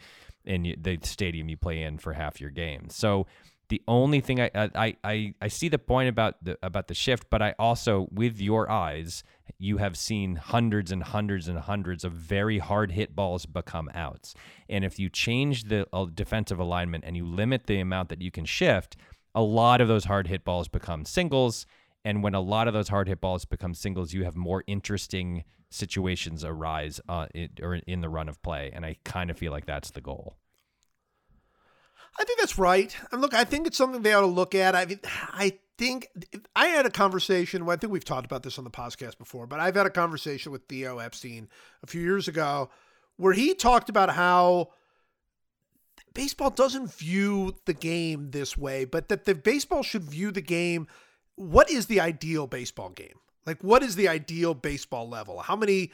in the stadium you play in for half your game? So the only thing I see the point about the shift, but I also, with your eyes, you have seen hundreds and hundreds and hundreds of very hard hit balls become outs. And if you change the defensive alignment and you limit the amount that you can shift, a lot of those hard hit balls become singles. And when a lot of those hard hit balls become singles, you have more interesting situations arise in the run of play. And I kind of feel like that's the goal. I think that's right. And look, I think it's something they ought to look at. I had a conversation. Well, I think we've talked about this on the podcast before, but I've had a conversation with Theo Epstein a few years ago where he talked about how baseball doesn't view the game this way, but that the baseball should view the game. What is the ideal baseball game? Like, what is the ideal baseball level? How many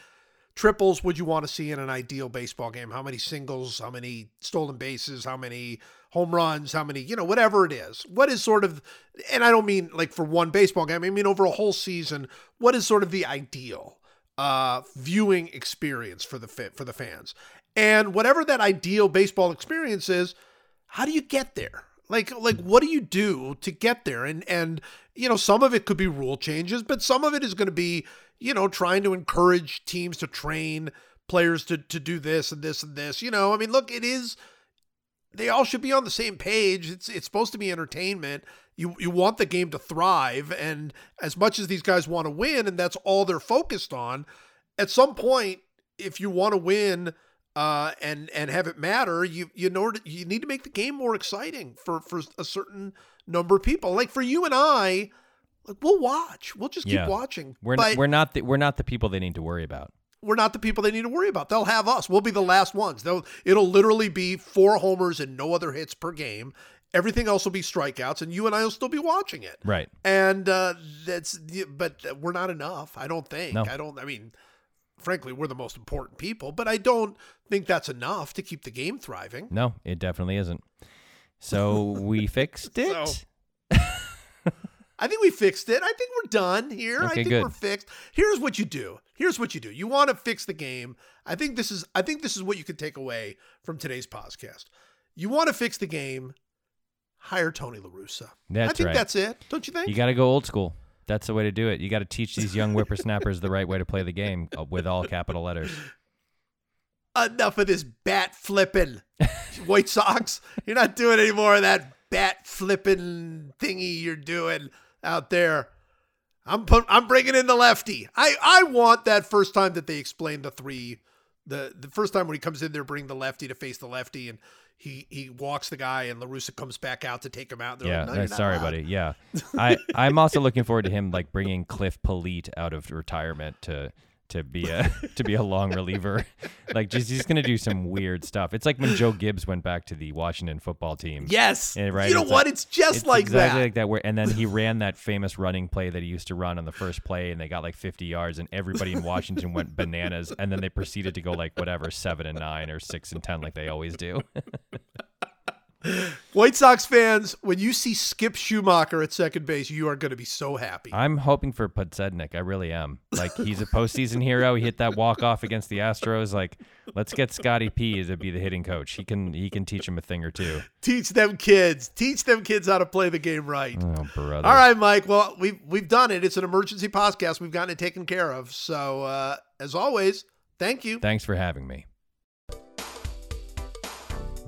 triples would you want to see in an ideal baseball game? How many singles? How many stolen bases? How many home runs? How many, whatever it is? What is sort of, and I don't mean like for one baseball game, I mean over a whole season, what is sort of the ideal viewing experience for the fans? And whatever that ideal baseball experience is, how do you get there? Like what do you do to get there? And some of it could be rule changes, but some of it is going to be, trying to encourage teams to train players to do this and this and this. I mean, look, they all should be on the same page. It's supposed to be entertainment. You want the game to thrive. And as much as these guys want to win, and that's all they're focused on, at some point, if you want to win and have it matter, you need to make the game more exciting for a certain number of people. Like for you and I, like we'll watch, we'll just keep watching. We're not the people they need to worry about. We're not the people they need to worry about. They'll have us. We'll be the last ones. It'll literally be 4 homers and no other hits per game. Everything else will be strikeouts, and you and I will still be watching it. Right. And but we're not enough. I don't think. No. Frankly, we're the most important people, but I don't think that's enough to keep the game thriving. No, it definitely isn't. So we fixed it. I think we fixed it. I think we're done here. Okay, I think we're fixed. Here's what you do. You want to fix the game. I think this is what you could take away from today's podcast. You want to fix the game. Hire Tony La Russa. That's it. Don't you think? You got to go old school. That's the way to do it. You got to teach these young whippersnappers the right way to play the game with all capital letters. Enough of this bat flipping, White Sox. You're not doing any more of that bat flipping thingy you're doing out there. I'm bringing in the lefty. I want that first time that they explained the first time when he comes in, they're bringing the lefty to face the lefty, and he walks the guy, and La Russa comes back out to take him out. They're sorry, buddy. Yeah. I'm also looking forward to him like bringing Cliff Polite out of retirement to be a long reliever. Like he's going to do some weird stuff. It's like when Joe Gibbs went back to the Washington football team. Yes. And, right, it's exactly like that. And then he ran that famous running play that he used to run on the first play, and they got like 50 yards, and everybody in Washington went bananas. And then they proceeded to go like 7-9 or 6-10, like they always do. White Sox fans, when you see Skip Schumacher at second base, you are going to be so happy. I'm hoping for Podsednik. I really am. Like, he's a postseason hero. He hit that walk-off against the Astros. Like, let's get Scotty P to be the hitting coach. He can teach him a thing or two. Teach them kids how to play the game right. Oh, brother. All right, Mike. Well, we've done it. It's an emergency podcast. We've gotten it taken care of. So, as always, thank you. Thanks for having me.